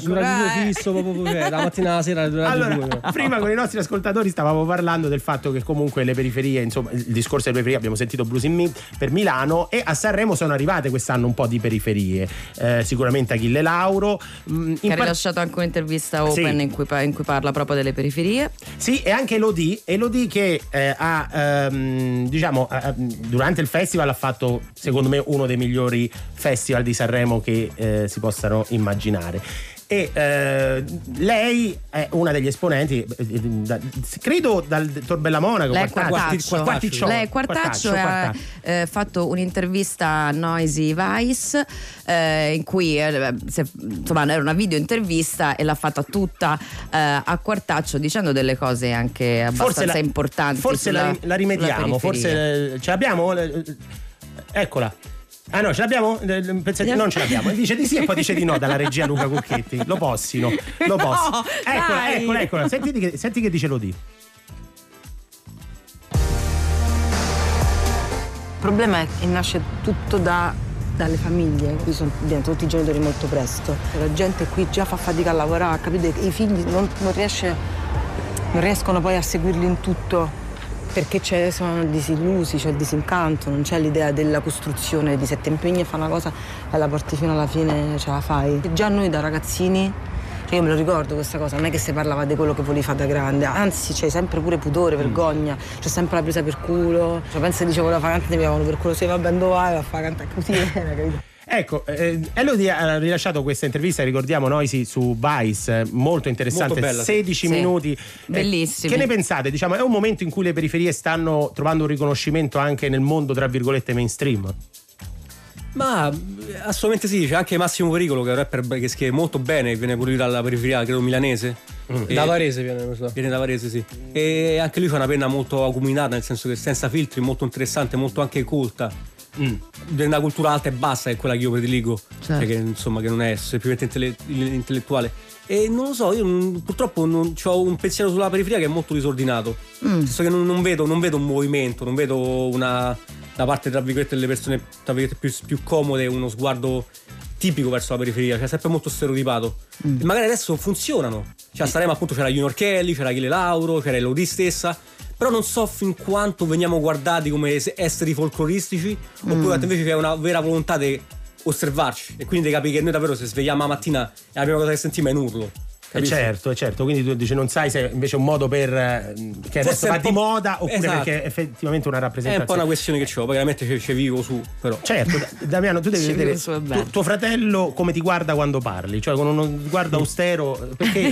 La mattina alla sera. Allora, prima con i nostri ascoltatori stavamo parlando del fatto che comunque le periferie, insomma, il discorso delle periferie, abbiamo sentito Blues in Me per Milano, e a Sanremo sono arrivate quest'anno un po' di periferie. Sicuramente Achille Lauro. Che ha rilasciato anche un'intervista open in cui parla proprio delle periferie. Sì, e anche Elodie che durante il festival ha fatto, secondo me, uno dei migliori festival di Sanremo che si possano immaginare, e lei è una degli esponenti, credo dal Tor Bella Monaca. Lei è Quartaccio ha fatto un'intervista a Noisy Vice in cui era una video intervista, e l'ha fatta tutta a Quartaccio, dicendo delle cose anche abbastanza importanti. Forse la rimediamo, forse ce l'abbiamo. Eccola. Ah no, ce l'abbiamo? Pensate, non ce l'abbiamo. Dice di sì e poi dice di no dalla regia Luca Cucchetti. Lo possino. No, eccola. Senti che dice Elodie. Il problema è che nasce tutto dalle famiglie. Qui diventano tutti i genitori molto presto. La gente qui già fa fatica a lavorare, capite? I figli non riescono poi a seguirli in tutto. Perché sono disillusi, c'è il disincanto, non c'è l'idea della costruzione di sette impegni, e fa una cosa e la porti fino alla fine, ce la fai. E già noi da ragazzini, io me lo ricordo questa cosa, non è che si parlava di quello che volevi fare da grande, anzi c'è sempre pure pudore, vergogna, c'è sempre la presa per culo, pensa che dicevo la fagante, mi chiamavano per culo, se va bene dove vai, va a fare cantare così, capito? Ecco, Elodie ha rilasciato questa intervista, ricordiamo noi, su Vice, molto interessante, molto bella, 16 minuti. Bellissimi. Che ne pensate? Diciamo, è un momento in cui le periferie stanno trovando un riconoscimento anche nel mondo, tra virgolette, mainstream? Ma assolutamente sì, c'è anche Massimo Pericolo, che è un rapper che scrive molto bene, viene pure lui dalla periferia, credo milanese. Da Varese viene da Varese, sì. E anche lui fa una penna molto acuminata, nel senso che senza filtri, molto interessante, molto anche colta. Una cultura alta e bassa è quella che io prediligo, certo. Perché insomma che non è semplicemente intellettuale, e non lo so, io purtroppo ho un pensiero sulla periferia che è molto disordinato, so che non vedo un movimento, non vedo da parte tra virgolette delle persone tra virgolette più comode uno sguardo tipico verso la periferia, cioè sempre molto stereotipato. E magari adesso funzionano, cioè a Sanremo appunto c'era Junior Kelly, c'era Achille Lauro, c'era Elodie stessa, però non so fin quanto veniamo guardati come esseri folcloristici, oppure invece c'è una vera volontà di osservarci, e quindi capire che noi davvero se svegliamo la mattina e la prima cosa che sentiamo è un urlo. Certo, quindi tu dici non sai se invece è un modo per che adesso va di moda, oppure perché è effettivamente una rappresentazione. È un po' una questione che c'ho, poi chiaramente ci vivo su, però. Certo, Damiano, tu devi vedere tuo fratello come ti guarda quando parli, cioè con uno sguardo austero, perché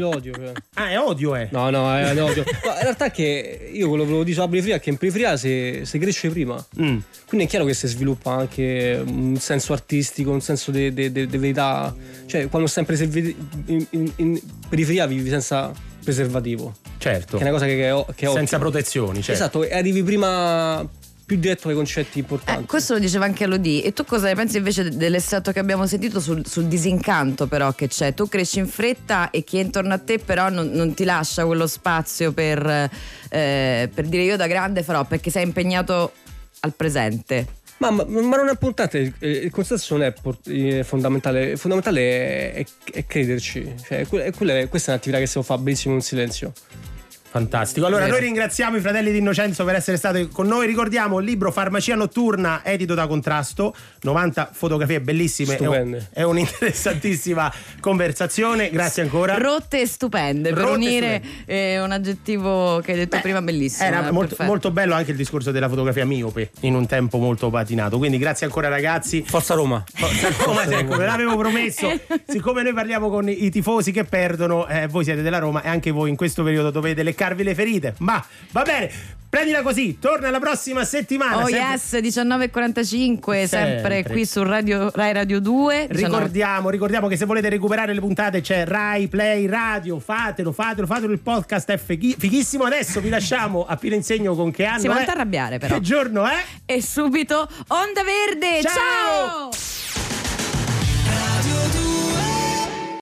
odio. Ah, è odio, eh? No, è odio. No, in realtà è che io quello che volevo dire sulla periferia è che in periferia se cresce prima. Quindi è chiaro che si sviluppa anche un senso artistico, un senso di verità, cioè quando sempre se in periferia vivi senza preservativo, certo, che è una cosa che è senza protezioni, certo. Esatto, e arrivi prima più diretto ai concetti importanti. Questo lo diceva anche Elodie. E tu cosa ne pensi invece dell'estratto che abbiamo sentito sul disincanto però che c'è? Tu cresci in fretta e chi è intorno a te però non ti lascia quello spazio per dire io da grande farò, perché sei impegnato al presente. Ma non è puntata, il contrasto non è fondamentale. Il fondamentale è crederci. Cioè, questa è un'attività che si fa benissimo in silenzio. Fantastico. Allora, noi ringraziamo i fratelli D'Innocenzo per essere stati con noi. Ricordiamo il libro Farmacia Notturna, edito da Contrasto, 90 fotografie bellissime. Stupende. È un'interessantissima conversazione. Grazie ancora. Rotte e stupende, per unire un aggettivo che hai detto prima, bellissimo. Era molto bello anche il discorso della fotografia miope in un tempo molto patinato. Quindi grazie ancora, ragazzi. Forza Roma. Forza Roma, ecco, ve l'avevo promesso. Siccome noi parliamo con i tifosi che perdono, voi siete della Roma e anche voi in questo periodo dovete le ferite, ma va bene, prendila così, torna la prossima settimana. Oh yes, 19.45 sempre qui su Rai Radio 2. Ricordiamo che se volete recuperare le puntate c'è Rai Play Radio, fatelo, il podcast è fighissimo. Adesso vi lasciamo a pieno insegno con che anno si è. Si va a arrabbiare però. Che giorno è? E subito Onda Verde. Ciao!